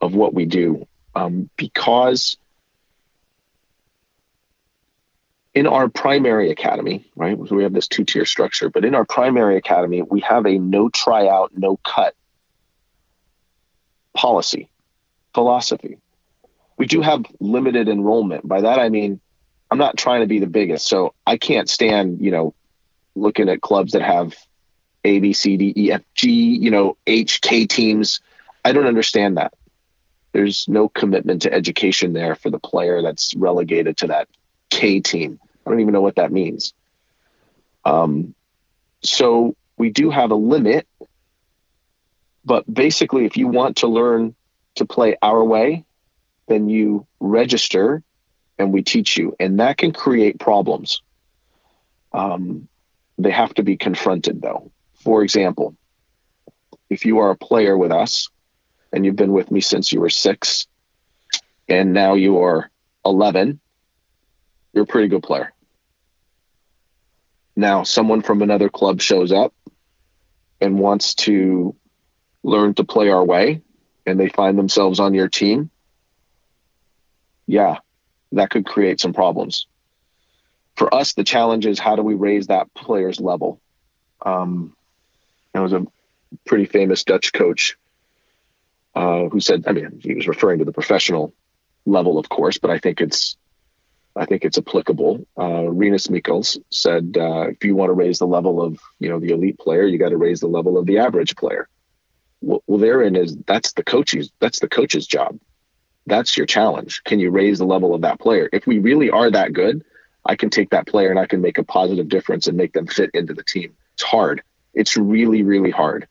of what we do, um, because in our primary academy, right, so we have this two-tier structure, but in our primary academy, we have a no tryout, no cut policy, philosophy. We do have limited enrollment. By that, I mean, I'm not trying to be the biggest, so I can't stand, you know, looking at clubs that have A, B, C, D, E, F, G, you know, H, K teams. I don't understand that. There's no commitment to education there for the player that's relegated to that K team. I don't even know what that means. Um, so we do have a limit, but basically if you want to learn to play our way, then you register and we teach you, and that can create problems. Um, they have to be confronted though. For example, if you are a player with us, and you've been with me since you were six, and now you are eleven, you're a pretty good player. Now, someone from another club shows up and wants to learn to play our way, and they find themselves on your team. Yeah, that could create some problems. For us, the challenge is, how do we raise that player's level? Um, there was a pretty famous Dutch coach Uh, who said, I mean, he was referring to the professional level, of course, but I think it's, I think it's applicable. Uh, Rinus Michels said, uh, if you want to raise the level of, you know, the elite player, you got to raise the level of the average player. Well, well therein is that's the coach's, that's the coach's job. That's your challenge. Can you raise the level of that player? If we really are that good, I can take that player and I can make a positive difference and make them fit into the team. It's hard. It's really, really hard.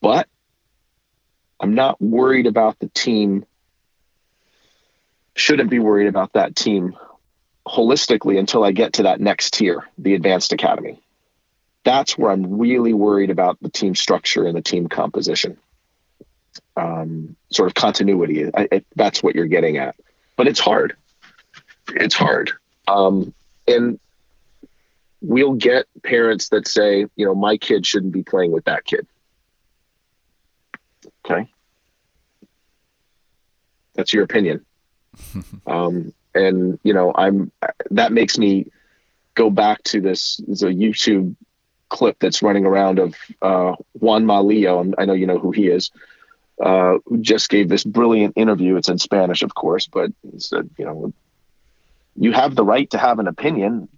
But I'm not worried about the team, shouldn't be worried about that team holistically until I get to that next tier, the advanced academy. That's where I'm really worried about the team structure and the team composition, um, sort of continuity. I, I, that's what you're getting at, but it's hard. It's hard. Um, and we'll get parents that say, you know, my kid shouldn't be playing with that kid. Okay. That's your opinion. um, and you know, I'm, that makes me go back to this, this a YouTube clip that's running around of uh, Juanma Lillo. I know you know who he is. Uh, who just gave this brilliant interview. It's in Spanish, of course, but he said, you know, you have the right to have an opinion.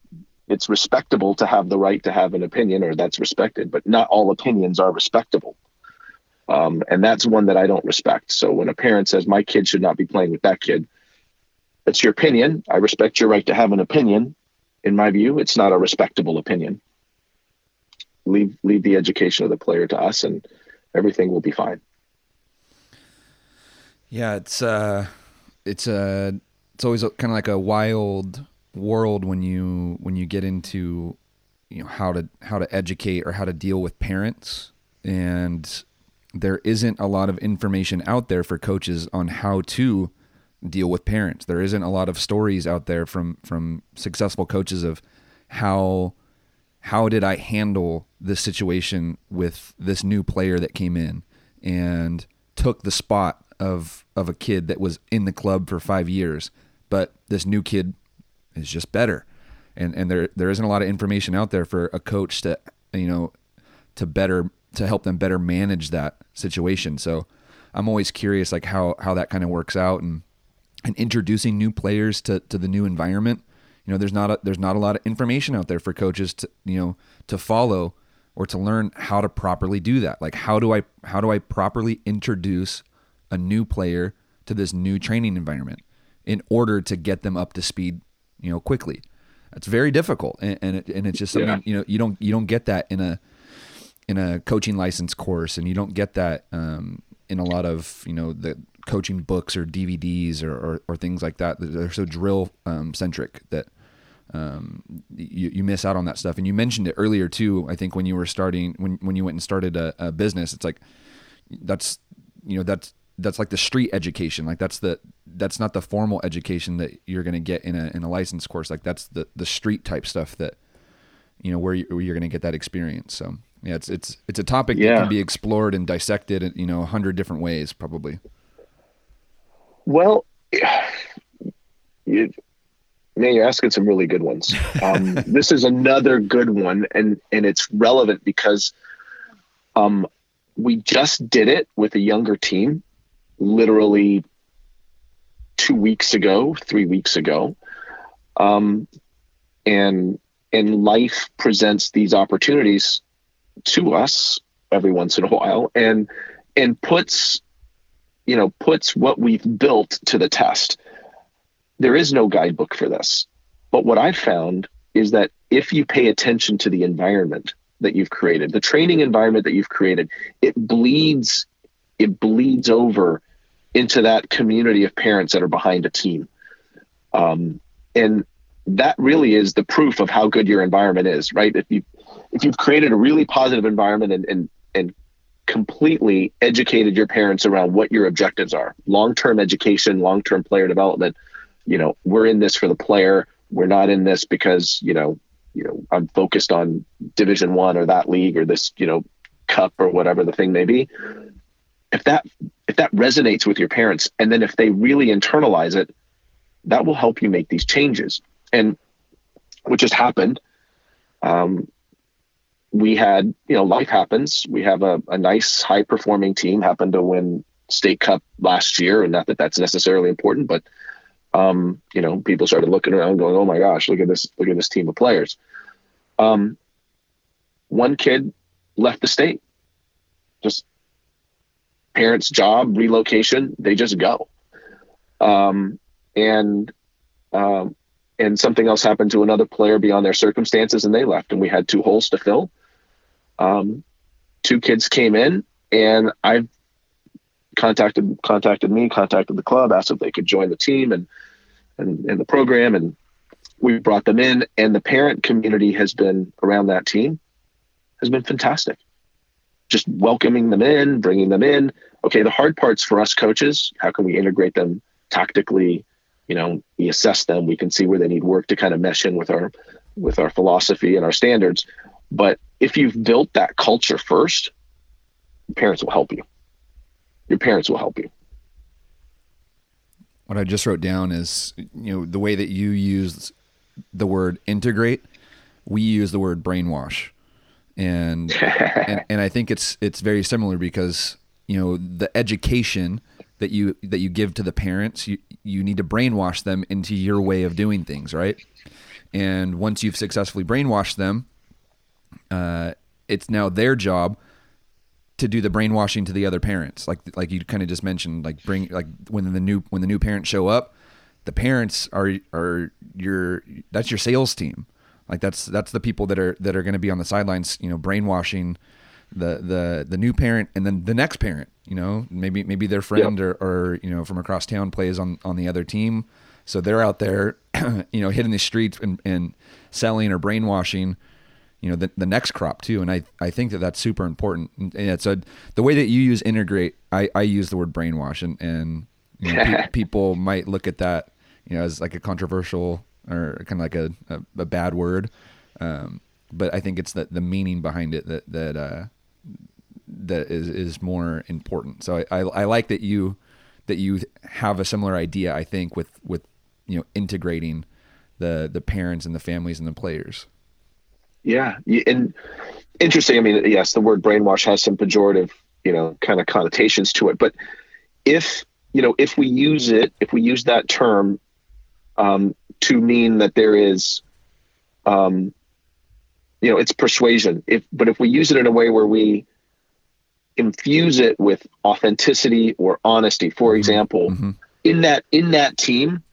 It's respectable to have the right to have an opinion, or that's respected, but not all opinions are respectable. Um, and that's one that I don't respect. So when a parent says my kid should not be playing with that kid, that's your opinion. I respect your right to have an opinion. In my view, it's not a respectable opinion. Leave leave the education of the player to us, and everything will be fine. Yeah, it's uh, it's a, it's always kind of like a wild world when you when you get into, you know, how to how to educate or how to deal with parents, and there isn't a lot of information out there for coaches on how to deal with parents. There isn't a lot of stories out there from from successful coaches of how. How did I handle this situation with this new player that came in and took the spot of of a kid that was in the club for five years, but this new kid is just better. And and there there isn't a lot of information out there for a coach to, you know, to better to help them better manage that situation. So I'm always curious like how how that kind of works out, and and introducing new players to to the new environment. You know, there's not a, there's not a lot of information out there for coaches to, you know, to follow or to learn how to properly do that. Like, how do I how do I properly introduce a new player to this new training environment in order to get them up to speed, you know, quickly? That's very difficult, and and, it, and it's just something, yeah. you know you don't you don't get that in a in a coaching license course, and you don't get that um, in a lot of, you know, the coaching books or D V Ds or, or, or things like that. They're so drill um, centric that um, you, you miss out on that stuff. And you mentioned it earlier too, I think when you were starting, when, when you went and started a, a business, it's like, that's, you know, that's, that's like the street education. Like that's the, that's not the formal education that you're going to get in a, in a license course. Like that's the, the street type stuff that, you know, where, you, where you're going to get that experience. So yeah, it's, it's, it's a topic yeah. that can be explored and dissected in, you know, a hundred different ways probably. Well, you, man, you're asking some really good ones. Um, this is another good one, and, and it's relevant because um, we just did it with a younger team literally two weeks ago, three weeks ago. Um, and, and life presents these opportunities to us every once in a while, and, and puts... you know, puts what we've built to the test. There is no guidebook for this. But what I've found is that if you pay attention to the environment that you've created, the training environment that you've created, it bleeds, it bleeds over into that community of parents that are behind a team. Um, and that really is the proof of how good your environment is, right? If you, if you've created a really positive environment and, and, and, completely educated your parents around what your objectives are, long-term education, long-term player development. You know, we're in this for the player. We're not in this because, you know, you know, I'm focused on division one or that league or this, you know, cup or whatever the thing may be. If that, if that resonates with your parents, and then if they really internalize it, that will help you make these changes. And what just happened, um, we had, you know, life happens. We have a, a nice high performing team, happened to win state cup last year. And not that that's necessarily important, but, um, you know, people started looking around going, oh my gosh, look at this, look at this team of players. Um, one kid left the state, just parents, job, relocation. They just go. Um, and, um, and something else happened to another player beyond their circumstances, and they left, and we had two holes to fill. Um, two kids came in, and I contacted contacted me, contacted the club, asked if they could join the team and and, and the program, and we brought them in, and the parent community has been around that team has been fantastic. Just welcoming them in, bringing them in. Okay, the hard part's for us coaches. How can we integrate them tactically? You know, we assess them. We can see where they need work to kind of mesh in with our with our philosophy and our standards. But if you've built that culture first, your parents will help you. Your parents will help you. What I just wrote down is, you know, the way that you use the word integrate, we use the word brainwash. And, and and I think it's it's very similar, because, you know, the education that you that you give to the parents, you, you need to brainwash them into your way of doing things, right? And once you've successfully brainwashed them, uh, it's now their job to do the brainwashing to the other parents, like like you kind of just mentioned, like bring like when the new when the new parents show up, the parents are are your that's your sales team. Like that's that's the people that are that are going to be on the sidelines, you know, brainwashing the the the new parent, and then the next parent, you know, maybe maybe their friend yeah. or, or you know from across town plays on, on the other team, so they're out there, you know, hitting the streets and, and selling or brainwashing, you know, the the next crop too. And I, I think that that's super important. And it's a, the way that you use integrate, I, I use the word brainwash, and and you know, pe- people might look at that, you know, as like a controversial or kind of like a, a, a bad word. Um, but I think it's the, the meaning behind it that, that, uh, that is, is more important. So I, I, I like that you, that you have a similar idea, I think, with, with, you know, integrating the, the parents and the families and the players. Yeah. And interesting. I mean, yes, the word brainwash has some pejorative, you know, kind of connotations to it, but if, you know, if we use it, if we use that term, um, to mean that there is, um, you know, it's persuasion. If, but if we use it in a way where we infuse it with authenticity or honesty, for mm-hmm. example, mm-hmm. in that, in that team,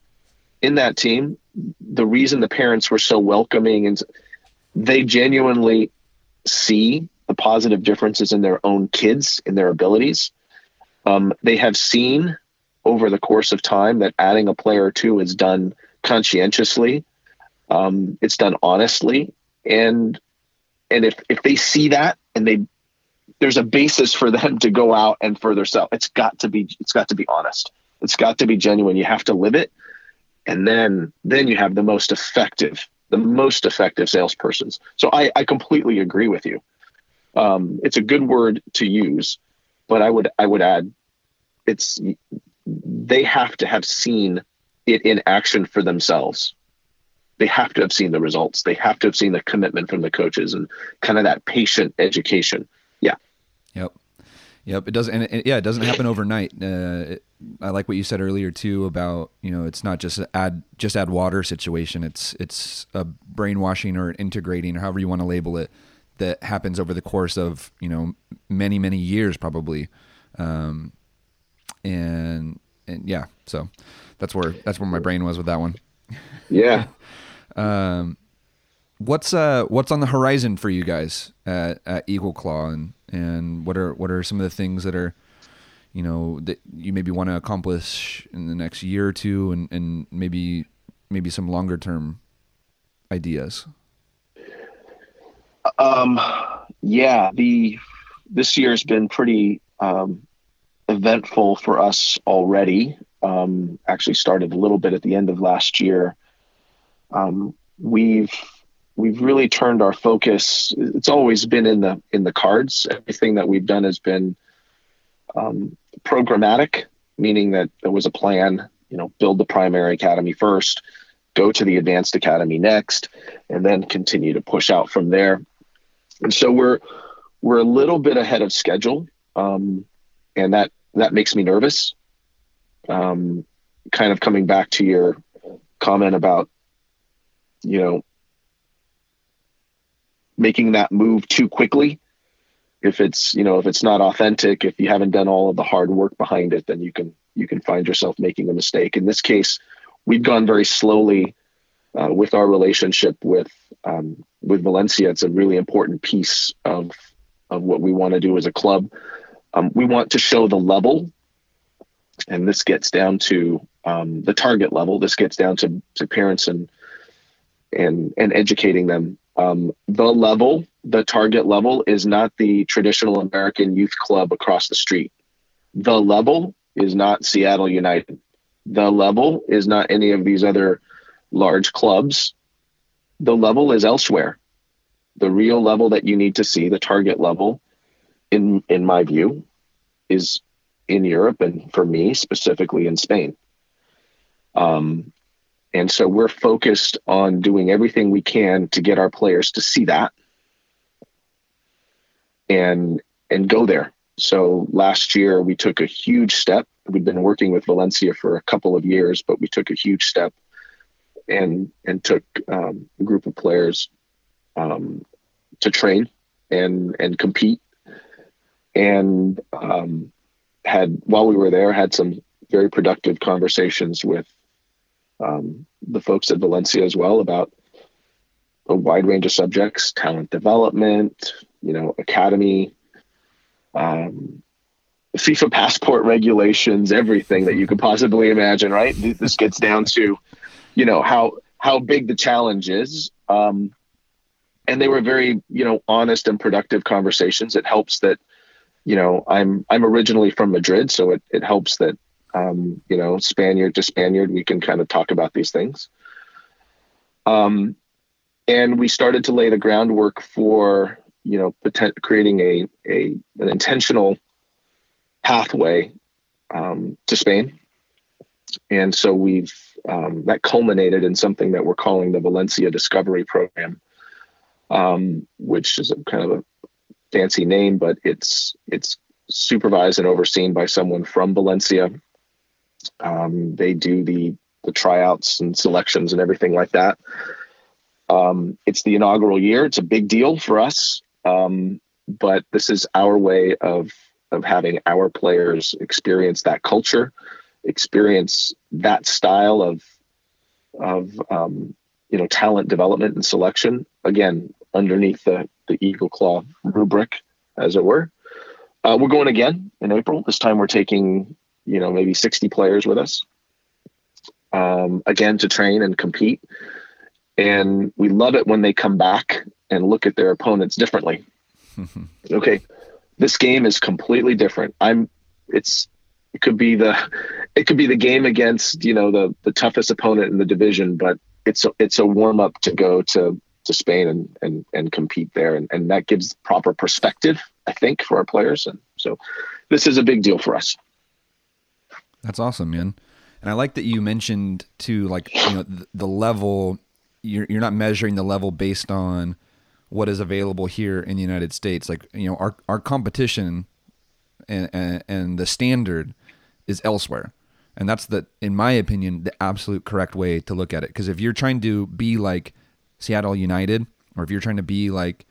in that team, the reason the parents were so welcoming and they genuinely see the positive differences in their own kids, in their abilities. Um, they have seen over the course of time that adding a player or two is done conscientiously, um, it's done honestly, and and if if they see that and they there's a basis for them to go out and further sell, it's got to be it's got to be honest, it's got to be genuine. You have to live it, and then then you have the most effective the most effective salespersons. So I I completely agree with you. Um, it's a good word to use, but I would I would add, it's they have to have seen it in action for themselves. They have to have seen the results. They have to have seen the commitment from the coaches and kind of that patient education. Yeah. Yep. Yep. It doesn't, and it, yeah, it doesn't happen overnight. Uh, it, I like what you said earlier too, about, you know, it's not just an add, just add water situation. It's, it's a brainwashing or integrating or however you want to label it that happens over the course of, you know, many, many years probably. Um, and, and yeah, so That's where that's where my brain was with that one. Yeah. um, what's uh what's on the horizon for you guys at, at Eagle Claw, and and what are what are some of the things that are, you know, that you maybe want to accomplish in the next year or two, and, and maybe maybe some longer term ideas? Um. Yeah. The this year's been pretty um, eventful for us already. Um, actually started a little bit at the end of last year. Um, we've, we've really turned our focus. It's always been in the, in the cards. Everything that we've done has been, um, programmatic, meaning that there was a plan, you know, build the primary academy first, go to the advanced academy next, and then continue to push out from there. And so we're, we're a little bit ahead of schedule. Um, and that, that makes me nervous. Um, kind of coming back to your comment about, you know, making that move too quickly. If it's, you know, if it's not authentic, if you haven't done all of the hard work behind it, then you can, you can find yourself making a mistake. In this case, we've gone very slowly uh, with our relationship with, um, with Valencia. It's a really important piece of, of what we want to do as a club. Um, we want to show the level. And this gets down to um, the target level. This gets down to, to parents and and, and educating them. Um, the level, the target level is not the traditional American youth club across the street. The level is not Seattle United. The level is not any of these other large clubs. The level is elsewhere. The real level that you need to see, the target level, in in my view, is in Europe, and for me specifically in Spain. Um, and so we're focused on doing everything we can to get our players to see that and and go there. So last year we took a huge step. We've been working with Valencia for a couple of years, but we took a huge step and and took um, a group of players um, to train and and compete. And um, had while we were there, had some very productive conversations with um, the folks at Valencia as well about a wide range of subjects: talent development, you know, academy, um, FIFA passport regulations, everything that you could possibly imagine, right? This gets down to, you know, how, how big the challenge is. Um, and they were very, you know, honest and productive conversations. It helps that, you know, I'm, I'm originally from Madrid, so it, it helps that, um, you know, Spaniard to Spaniard, we can kind of talk about these things. Um, and we started to lay the groundwork for, you know, potent, creating a, a, an intentional pathway, um, to Spain. And so we've, um, that culminated in something that we're calling the Valencia Discovery Program, um, which is a kind of a fancy name, but it's, it's supervised and overseen by someone from Valencia. Um, they do the, the tryouts and selections and everything like that. Um, it's the inaugural year. It's a big deal for us. Um, but this is our way of, of having our players experience that culture, experience that style of, of, um, you know, talent development and selection, again, underneath the, the Eagle Claw rubric, as it were. Uh, we're going again in April. This time we're taking, you know, maybe sixty players with us, um, again, to train and compete. And we love it when they come back and look at their opponents differently. Okay. This game is completely different. I'm it's, it could be the, it could be the game against, you know, the, the toughest opponent in the division, but it's a, it's a warm up to go to, to Spain and, and, and compete there. And, and that gives proper perspective, I think, for our players. And so this is a big deal for us. That's awesome, man. And I like that you mentioned too, like, you know, the, the level, you're, you're not measuring the level based on what is available here in the United States. Like, you know, our, our competition and, and, and the standard is elsewhere. And that's the, in my opinion, the absolute correct way to look at it. Cause if you're trying to be like Seattle United, or if you're trying to be like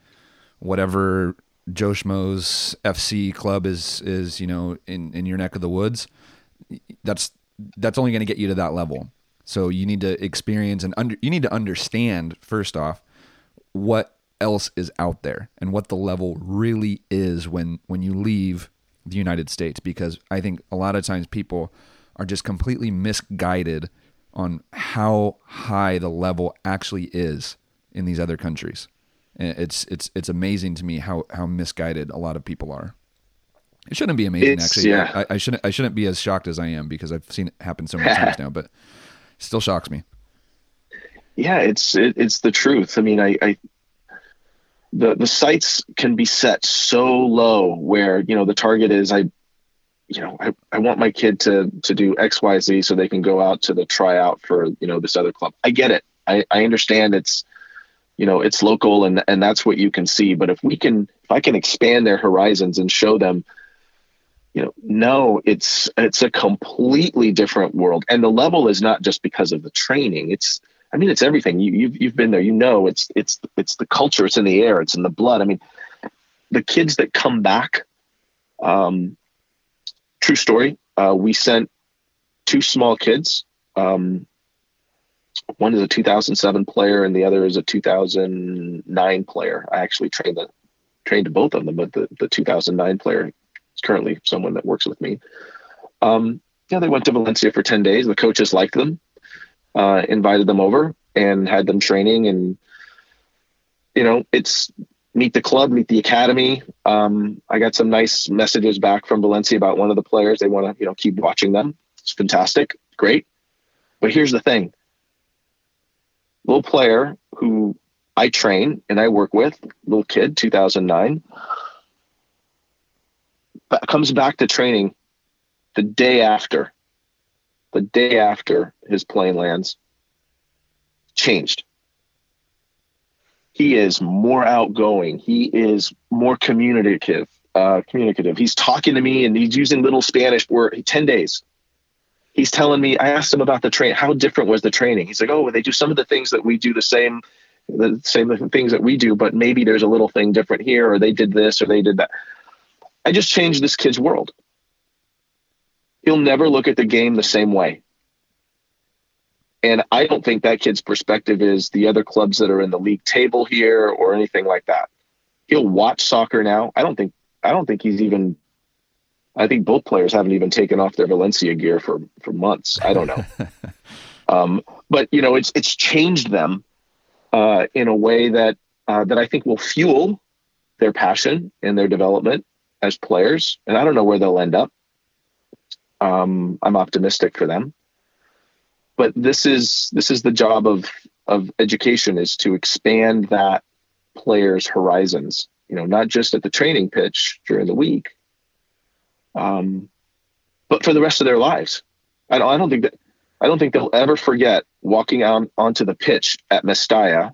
whatever Joe Schmo's F C club is, is, you know, in, in your neck of the woods, that's, that's only going to get you to that level. So you need to experience and under, you need to understand first off what else is out there and what the level really is when, when you leave the United States, because I think a lot of times people are just completely misguided on how high the level actually is in these other countries. And it's, it's, it's amazing to me how, how misguided a lot of people are. It shouldn't be amazing. It's, actually. Yeah. I, I shouldn't, I shouldn't be as shocked as I am, because I've seen it happen so many times now, but it still shocks me. Yeah. It's, it, it's the truth. I mean, I, I, the the sights can be set so low where, you know, the target is I, you know, I, I want my kid to, to do X, Y, Z so they can go out to the tryout for, you know, this other club. I get it. I, I understand it's, you know, it's local and, and that's what you can see. But if we can, if I can expand their horizons and show them, you know, no, it's, it's a completely different world. And the level is not just because of the training. It's, I mean, it's everything. You, you've, you've been there, you know, it's, it's, it's the culture, it's in the air, it's in the blood. I mean, the kids that come back, um, true story. Uh, we sent two small kids. Um, one is a two thousand seven player and the other is a two thousand nine player. I actually trained the, trained both of them, but the, the two thousand nine player is currently someone that works with me. Um, yeah, they went to Valencia for ten days. The coaches liked them, uh, invited them over. and had them training. And, you know, it's meet the club, meet the academy. Um, I got some nice messages back from Valencia about one of the players. They want to, you know, keep watching them. It's fantastic. Great. But here's the thing. Little player who I train and I work with, little kid, two thousand nine, but comes back to training the day after, the day after his plane lands, changed. He is more outgoing. He is more communicative. Uh, communicative. He's talking to me and he's using little Spanish word. ten days. He's telling me, I asked him about the train. How different was the training? He's like, oh, they do some of the things that we do the same, the same things that we do, but maybe there's a little thing different here, or they did this or they did that. I just changed this kid's world. He'll never look at the game the same way. And I don't think that kid's perspective is the other clubs that are in the league table here or anything like that. He'll watch soccer now. I don't think, I don't think he's even, I think both players haven't even taken off their Valencia gear for, for months. I don't know. um, but you know, it's, it's changed them uh, in a way that, uh, that I think will fuel their passion and their development as players. And I don't know where they'll end up. Um, I'm optimistic for them. But this is this is the job of of education, is to expand that player's horizons, you know, not just at the training pitch during the week, um, but for the rest of their lives. I don't, I don't think that I don't think they'll ever forget walking on onto the pitch at Mestaya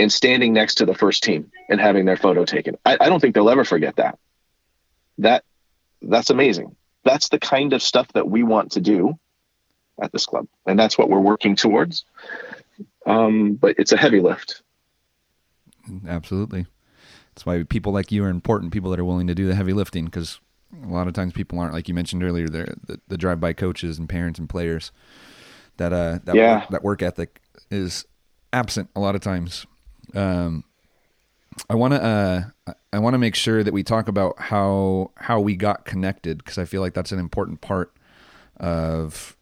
and standing next to the first team and having their photo taken. I, I don't think they'll ever forget that. That that's amazing. That's the kind of stuff that we want to do at this club, and that's what we're working towards. Um, but it's a heavy lift. Absolutely. That's why people like you are important, people that are willing to do the heavy lifting, because a lot of times people aren't, like you mentioned earlier, they're the, the drive-by coaches and parents and players that, uh, that, yeah. work, that work ethic is absent a lot of times. Um, I want to, uh, I want to make sure that we talk about how, how we got connected, 'cause I feel like that's an important part of,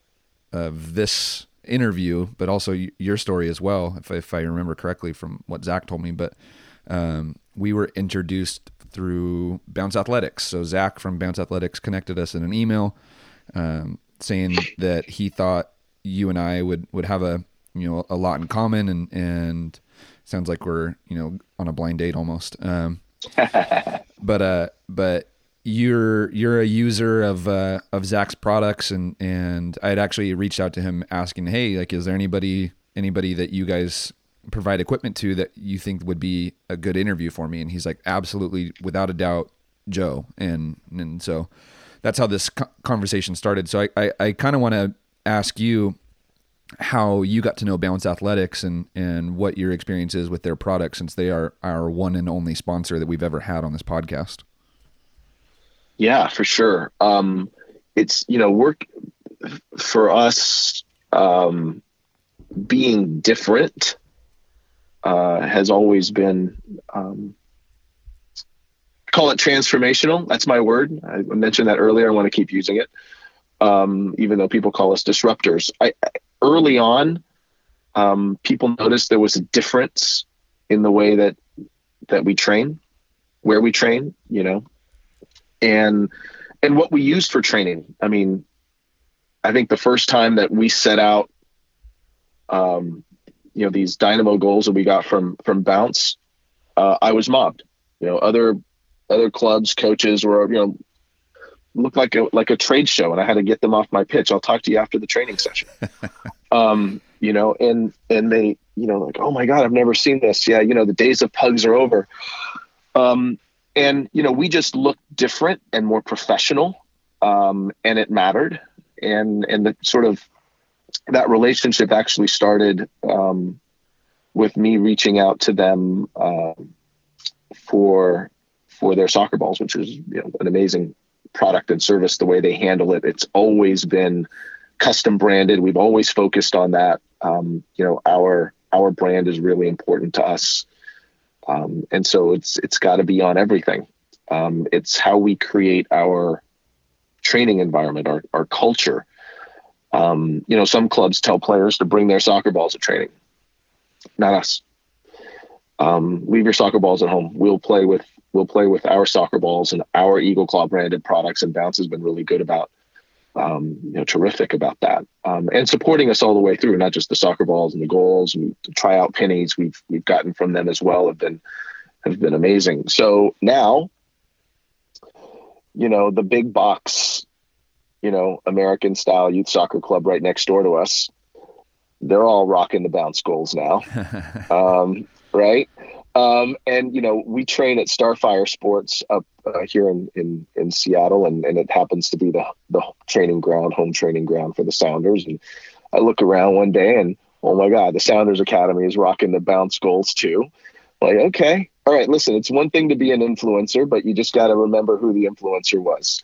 of this interview, but also your story as well, if, if I remember correctly from what Zach told me. But um, we were introduced through Bounce Athletics. So Zach from Bounce Athletics connected us in an email um, saying that he thought you and I would, would have a, you know, a lot in common, and, and sounds like we're, you know, on a blind date almost. Um, but, uh, but, You're you're a user of uh, of Zach's products, and and I had actually reached out to him asking, hey, like, is there anybody anybody that you guys provide equipment to that you think would be a good interview for me? And he's like, absolutely, without a doubt, Joe. And and so that's how this conversation started. So I I, I kind of want to ask you how you got to know Bounce Athletics and and what your experience is with their products, since they are our one and only sponsor that we've ever had on this podcast. Yeah, for sure. Um, it's, you know, work for us, um, being different, uh, has always been, um, call it transformational. That's my word. I mentioned that earlier. I want to keep using it. Um, even though people call us disruptors, I, I early on, um, people noticed there was a difference in the way that, that we train, where we train, you know, and and what we used for training. I mean, I think the first time that we set out, um, you know, these dynamo goals that we got from from Bounce, uh, I was mobbed. You know, other other clubs, coaches were, you know, looked like a like a trade show, and I had to get them off my pitch. I'll talk to you after the training session. um, you know, and and they, you know, like, oh my God, I've never seen this. Yeah, you know, the days of pugs are over. Um, And, you know, we just looked different and more professional, um, and it mattered. And, and the sort of that relationship actually started, um, with me reaching out to them, um, for, for their soccer balls, which is, you know, an amazing product and service, the way they handle it. It's always been custom branded. We've always focused on that. Um, you know, our, our brand is really important to us. Um, and so it's, it's gotta be on everything. Um, it's how we create our training environment, our, our culture. Um, you know, some clubs tell players to bring their soccer balls to training. Not us. Um, leave your soccer balls at home. We'll play with we'll play with our soccer balls and our Eagle Claw branded products. And Bounce has been really good about, um, you know, terrific about that, um, and supporting us all the way through. Not just the soccer balls and the goals and the tryout pennies we've we've gotten from them as well have been have been amazing. So now, you know, the big box, you know, American style youth soccer club right next door to us, they're all rocking the Bounce goals now. um, right. Um, and, you know, we train at Starfire Sports up uh, here in, in, in Seattle, and, and it happens to be the, the training ground, home training ground for the Sounders. And I look around one day and, oh my God, the Sounders Academy is rocking the Bounce goals too. Like, okay, all right, listen, it's one thing to be an influencer, but you just got to remember who the influencer was.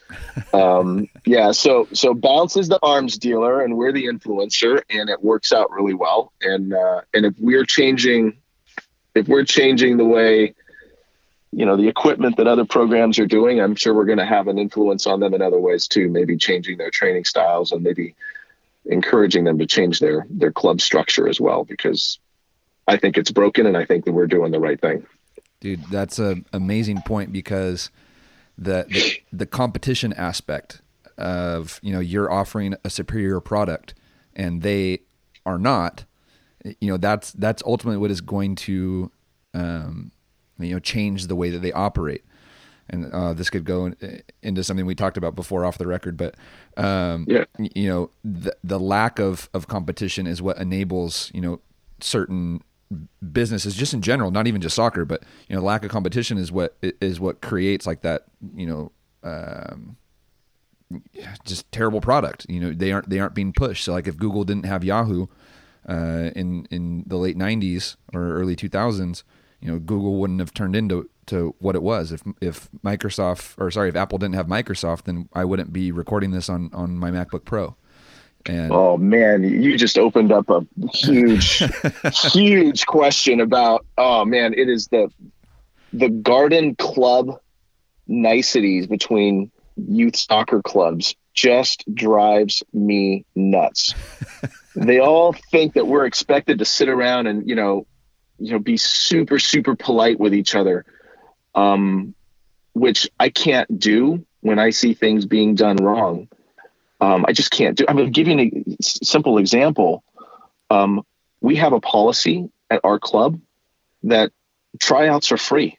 Um, yeah, so so Bounce is the arms dealer, and we're the influencer, and it works out really well. And uh, and if we're changing, if we're changing the way, you know, the equipment that other programs are doing, I'm sure we're going to have an influence on them in other ways too. Maybe changing their training styles, and maybe encouraging them to change their their club structure as well, because I think it's broken, and I think that we're doing the right thing. Dude, that's an amazing point, because the, the the competition aspect of, you know, you're offering a superior product and they are not, you know, that's that's ultimately what is going to, um, you know, change the way that they operate. And uh, this could go in, into something we talked about before off the record, but um, yeah. you know, the, the lack of, of competition is what enables, you know, certain businesses just in general, not even just soccer, but, you know, lack of competition is what is what creates like that, you know, um, just terrible product. You know, they aren't, they aren't being pushed. So like if Google didn't have Yahoo, uh, in, in the late nineties or early two thousands, you know, Google wouldn't have turned into, to what it was. If, if Microsoft or sorry, if Apple didn't have Microsoft, then I wouldn't be recording this on, on my MacBook Pro. And oh man, you just opened up a huge, huge question about, oh man, it is the, the garden club niceties between youth soccer clubs just drives me nuts. They all think that we're expected to sit around and, you know, you know, be super, super polite with each other. Um, which I can't do when I see things being done wrong. Um, I just can't do. I'm going to give you a simple example. Um, we have a policy at our club that tryouts are free.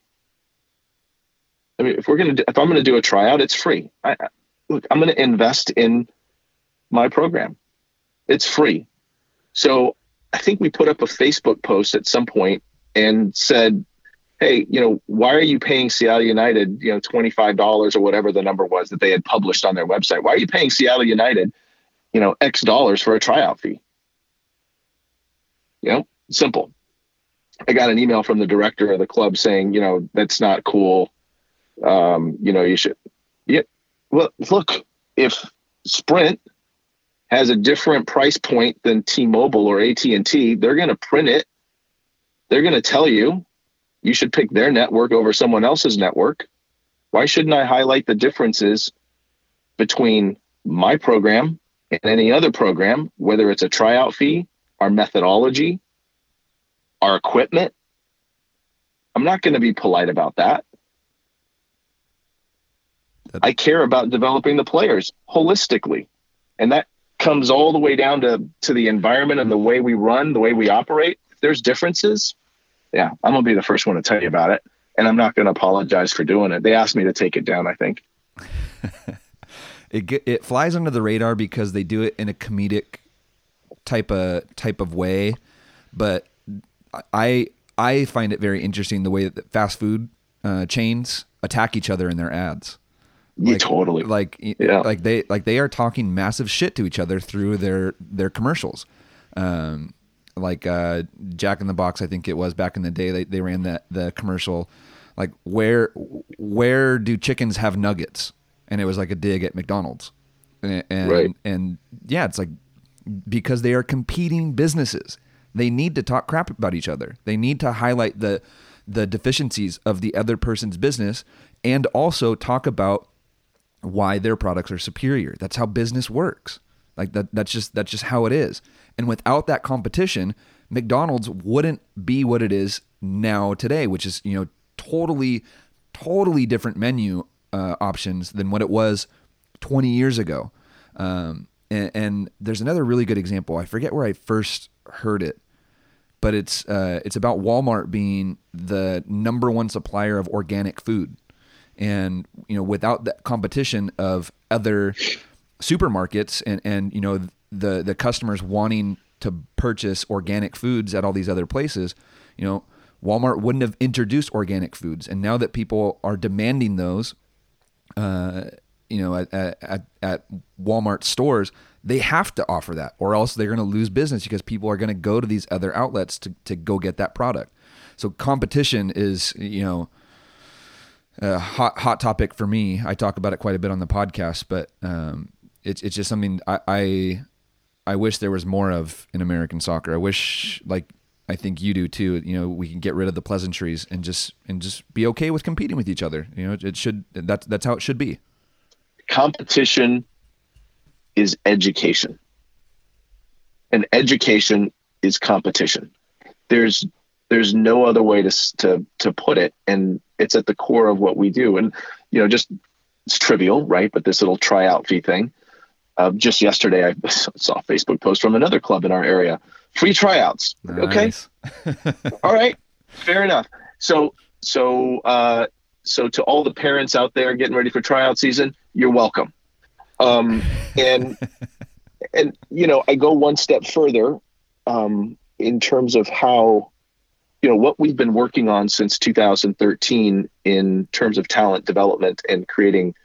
I mean, if we're going to, if I'm going to do a tryout, it's free. I, look, I'm going to invest in my program. It's free. So I think we put up a Facebook post at some point and said, hey, you know, why are you paying Seattle United, you know, twenty-five dollars or whatever the number was that they had published on their website? Why are you paying Seattle United, you know, X dollars for a tryout fee? You know, simple. I got an email from the director of the club saying, you know, that's not cool. Um, you know, you should. Yeah. Well, look, if Sprint has a different price point than T-Mobile or A T and T, they're going to print it. They're going to tell you, you should pick their network over someone else's network. Why shouldn't I highlight the differences between my program and any other program, whether it's a tryout fee, our methodology, our equipment? I'm not going to be polite about that. That's- I care about developing the players holistically. And that comes all the way down to, to the environment and the way we run, the way we operate. If there's differences, yeah, I'm going to be the first one to tell you about it, and I'm not going to apologize for doing it. They asked me to take it down, I think. it it flies under the radar because they do it in a comedic type of type of way, but I I find it very interesting the way that fast food uh, chains attack each other in their ads. Like, yeah, totally. Like yeah. like they like they are talking massive shit to each other through their their commercials. Um Like uh, Jack in the Box, I think it was back in the day. They they ran that the commercial, like where where do chickens have nuggets? And it was like a dig at McDonald's, and and, right. and yeah, it's like because they are competing businesses, they need to talk crap about each other. They need to highlight the the deficiencies of the other person's business, and also talk about why their products are superior. That's how business works. Like that, that's just, that's just how it is. And without that competition, McDonald's wouldn't be what it is now today, which is, you know, totally, totally different menu uh, options than what it was twenty years ago. Um, and, and there's another really good example. I forget where I first heard it, but it's uh, it's about Walmart being the number one supplier of organic food. And, you know, without that competition of other supermarkets and, and, you know, the, the customers wanting to purchase organic foods at all these other places, you know, Walmart wouldn't have introduced organic foods. And now that people are demanding those, uh, you know, at, at, at Walmart stores, they have to offer that, or else they're going to lose business because people are going to go to these other outlets to, to go get that product. So competition is, you know, a hot, hot topic for me. I talk about it quite a bit on the podcast, but um, it's, it's just something I, I, I wish there was more of in American soccer. I wish, like, I think you do too, you know, we can get rid of the pleasantries and just, and just be okay with competing with each other. You know, it should, that's, that's how it should be. Competition is education, and education is competition. There's, there's no other way to, to, to put it. And it's at the core of what we do. And, you know, just it's trivial, right? But this little tryout fee thing, uh, just yesterday, I saw a Facebook post from another club in our area, free tryouts. Nice. Okay. All right. Fair enough. So, so, uh, so to all the parents out there getting ready for tryout season, you're welcome. Um, and, and, you know, I go one step further, um, in terms of how, you know, what we've been working on since two thousand thirteen in terms of talent development and creating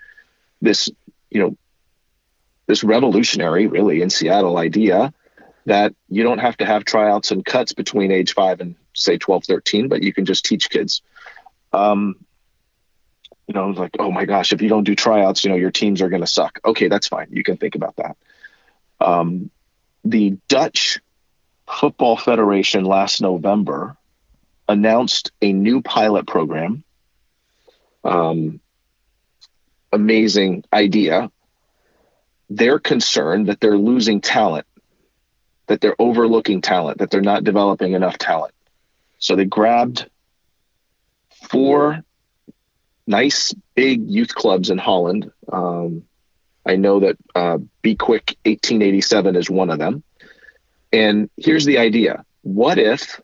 this, you know, this revolutionary, really, in Seattle idea that you don't have to have tryouts and cuts between age five and say twelve, thirteen, but you can just teach kids. Um, you know, like, oh my gosh, if you don't do tryouts, you know, your teams are going to suck. Okay, that's fine. You can think about that. Um, the Dutch Football Federation last November announced a new pilot program. Um, amazing idea. They're concerned that they're losing talent, that they're overlooking talent, that they're not developing enough talent. So they grabbed four nice big youth clubs in Holland. Um, I know that uh, Be Quick eighteen eighty-seven is one of them. And here's the idea. What if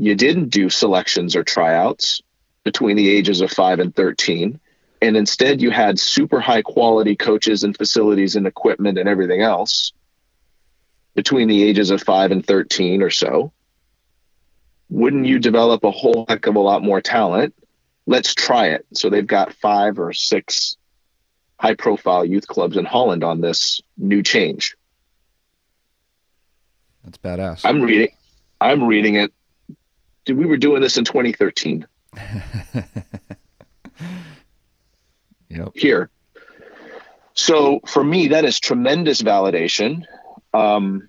you didn't do selections or tryouts between the ages of five and thirteen, and instead you had super high quality coaches and facilities and equipment and everything else between the ages of five and thirteen or so? Wouldn't you develop a whole heck of a lot more talent? Let's try it. So they've got five or six high profile youth clubs in Holland on this new change. That's badass. I'm reading, I'm reading it. We were doing this in twenty thirteen. Yep. Here. So for me, that is tremendous validation. Um,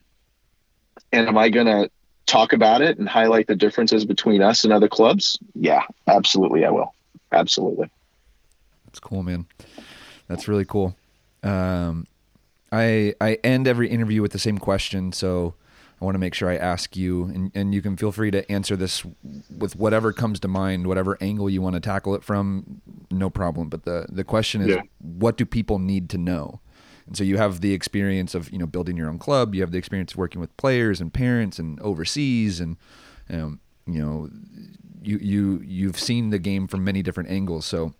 and am I going to talk about it and highlight the differences between us and other clubs? Yeah, absolutely. I will. Absolutely. That's cool, man. That's really cool. Um, I, I end every interview with the same question. So I want to make sure I ask you, and, and you can feel free to answer this with whatever comes to mind, whatever angle you want to tackle it from, no problem. But the, the question is, yeah. What do people need to know? And so you have the experience of, you know, building your own club. You have the experience of working with players and parents and overseas. And, um, you know, you, you, you've seen the game from many different angles. So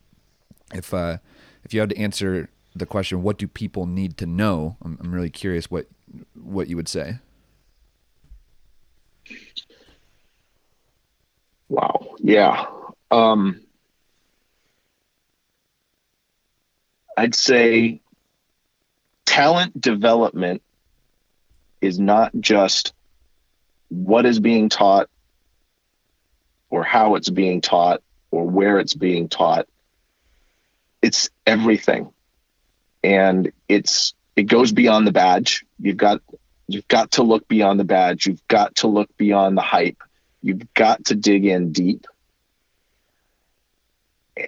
if, uh, if you had to answer the question, what do people need to know? I'm, I'm really curious what, what you would say. Wow. Yeah. Um, I'd say talent development is not just what is being taught or how it's being taught or where it's being taught. It's everything. And it's, it goes beyond the badge. You've got, you've got to look beyond the badge. You've got to look beyond the hype. You've got to dig in deep.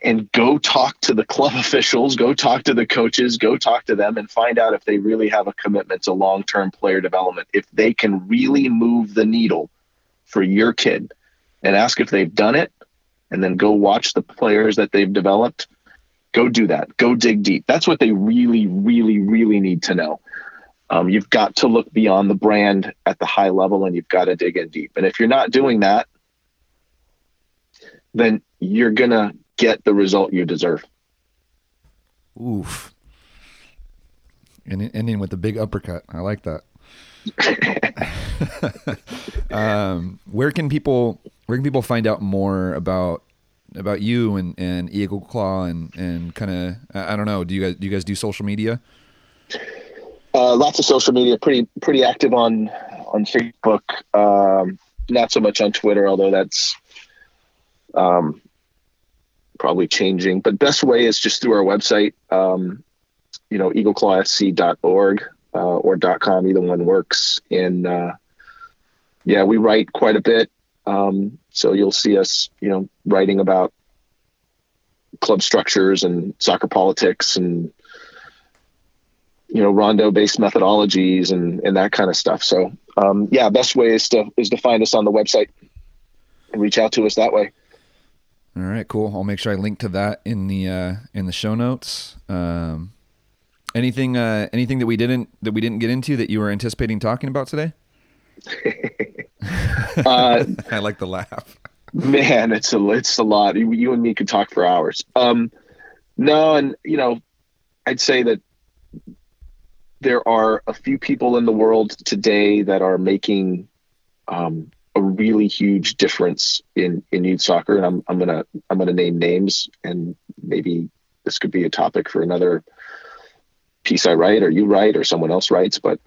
and go talk to the club officials, go talk to the coaches, go talk to them and find out if they really have a commitment to long-term player development, if they can really move the needle for your kid, and ask if they've done it, and then go watch the players that they've developed. Go do that. Go dig deep. That's what they really, really, really need to know. Um, you've got to look beyond the brand at the high level, and you've got to dig in deep. And if you're not doing that, then you're going to get the result you deserve. Oof. And ending with a big uppercut. I like that. um, where can people, where can people find out more about, about you and, and Eagle Claw and, and kind of, I don't know, do you guys, do you guys do social media? Uh, lots of social media, pretty, pretty active on, on Facebook. Um, not so much on Twitter, although that's, um, probably changing, but best way is just through our website, um, you know, eagle claw f c dot org. Uh, or .com, either one works. And uh, yeah, we write quite a bit. Um, so you'll see us, you know, writing about club structures and soccer politics and, you know, rondo-based methodologies and, and that kind of stuff. So um, yeah, best way is to is to find us on the website and reach out to us that way. All right, cool. I'll make sure I link to that in the uh, in the show notes. Um, Anything, uh, anything that we didn't that we didn't get into that you were anticipating talking about today? uh, I like the laugh. Man, it's a it's a lot. You, you and me could talk for hours. Um, no, and you know, I'd say that there are a few people in the world today that are making um, a really huge difference in, in youth soccer, and I'm I'm gonna I'm gonna name names, and maybe this could be a topic for another piece I write or you write or someone else writes, but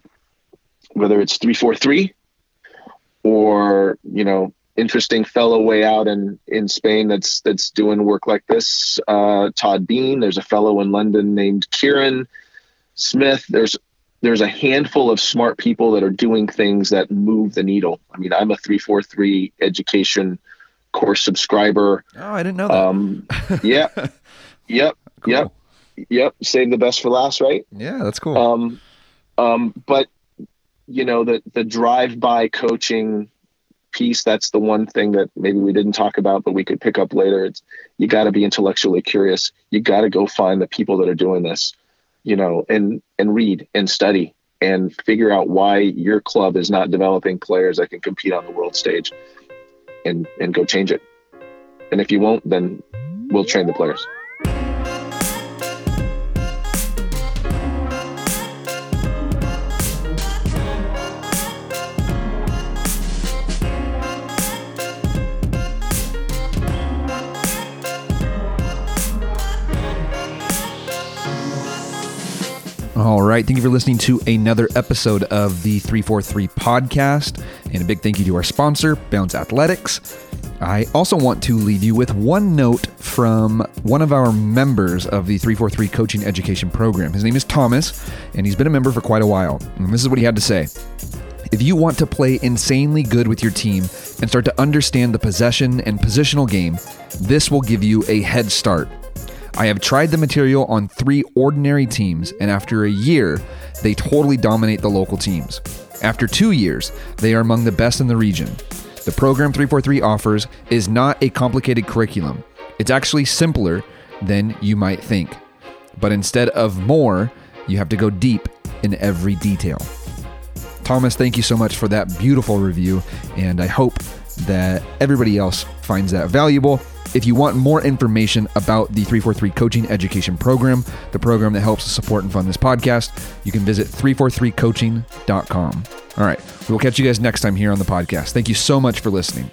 whether it's three forty-three or, you know, interesting fellow way out in, in Spain that's, that's doing work like this, uh, Todd Bean, there's a fellow in London named Kieran Smith. There's, there's a handful of smart people that are doing things that move the needle. I mean, I'm a three forty-three education course subscriber. Oh, I didn't know that. Um, yeah. Yep. Cool. Yep. Yep. Save the best for last, right? Yeah, that's cool. Um, um, but you know, the, the drive-by coaching piece, that's the one thing that maybe we didn't talk about, but we could pick up later. It's, you gotta be intellectually curious. You gotta go find the people that are doing this, you know, and, and read and study and figure out why your club is not developing players that can compete on the world stage, and, and go change it. And if you won't, then we'll train the players. All right. Thank you for listening to another episode of the three forty-three podcast, and a big thank you to our sponsor, Bounce Athletics. I also want to leave you with one note from one of our members of the three forty-three Coaching Education Program. His name is Thomas, and he's been a member for quite a while. And this is what he had to say. If you want to play insanely good with your team and start to understand the possession and positional game, this will give you a head start. I have tried the material on three ordinary teams, and after a year, they totally dominate the local teams. After two years, they are among the best in the region. The program three forty-three offers is not a complicated curriculum. It's actually simpler than you might think. But instead of more, you have to go deep in every detail. Thomas, thank you so much for that beautiful review, and I hope that everybody else finds that valuable. If you want more information about the three forty-three Coaching Education Program, the program that helps support and fund this podcast, you can visit three forty-three coaching dot com. All right, we'll catch you guys next time here on the podcast. Thank you so much for listening.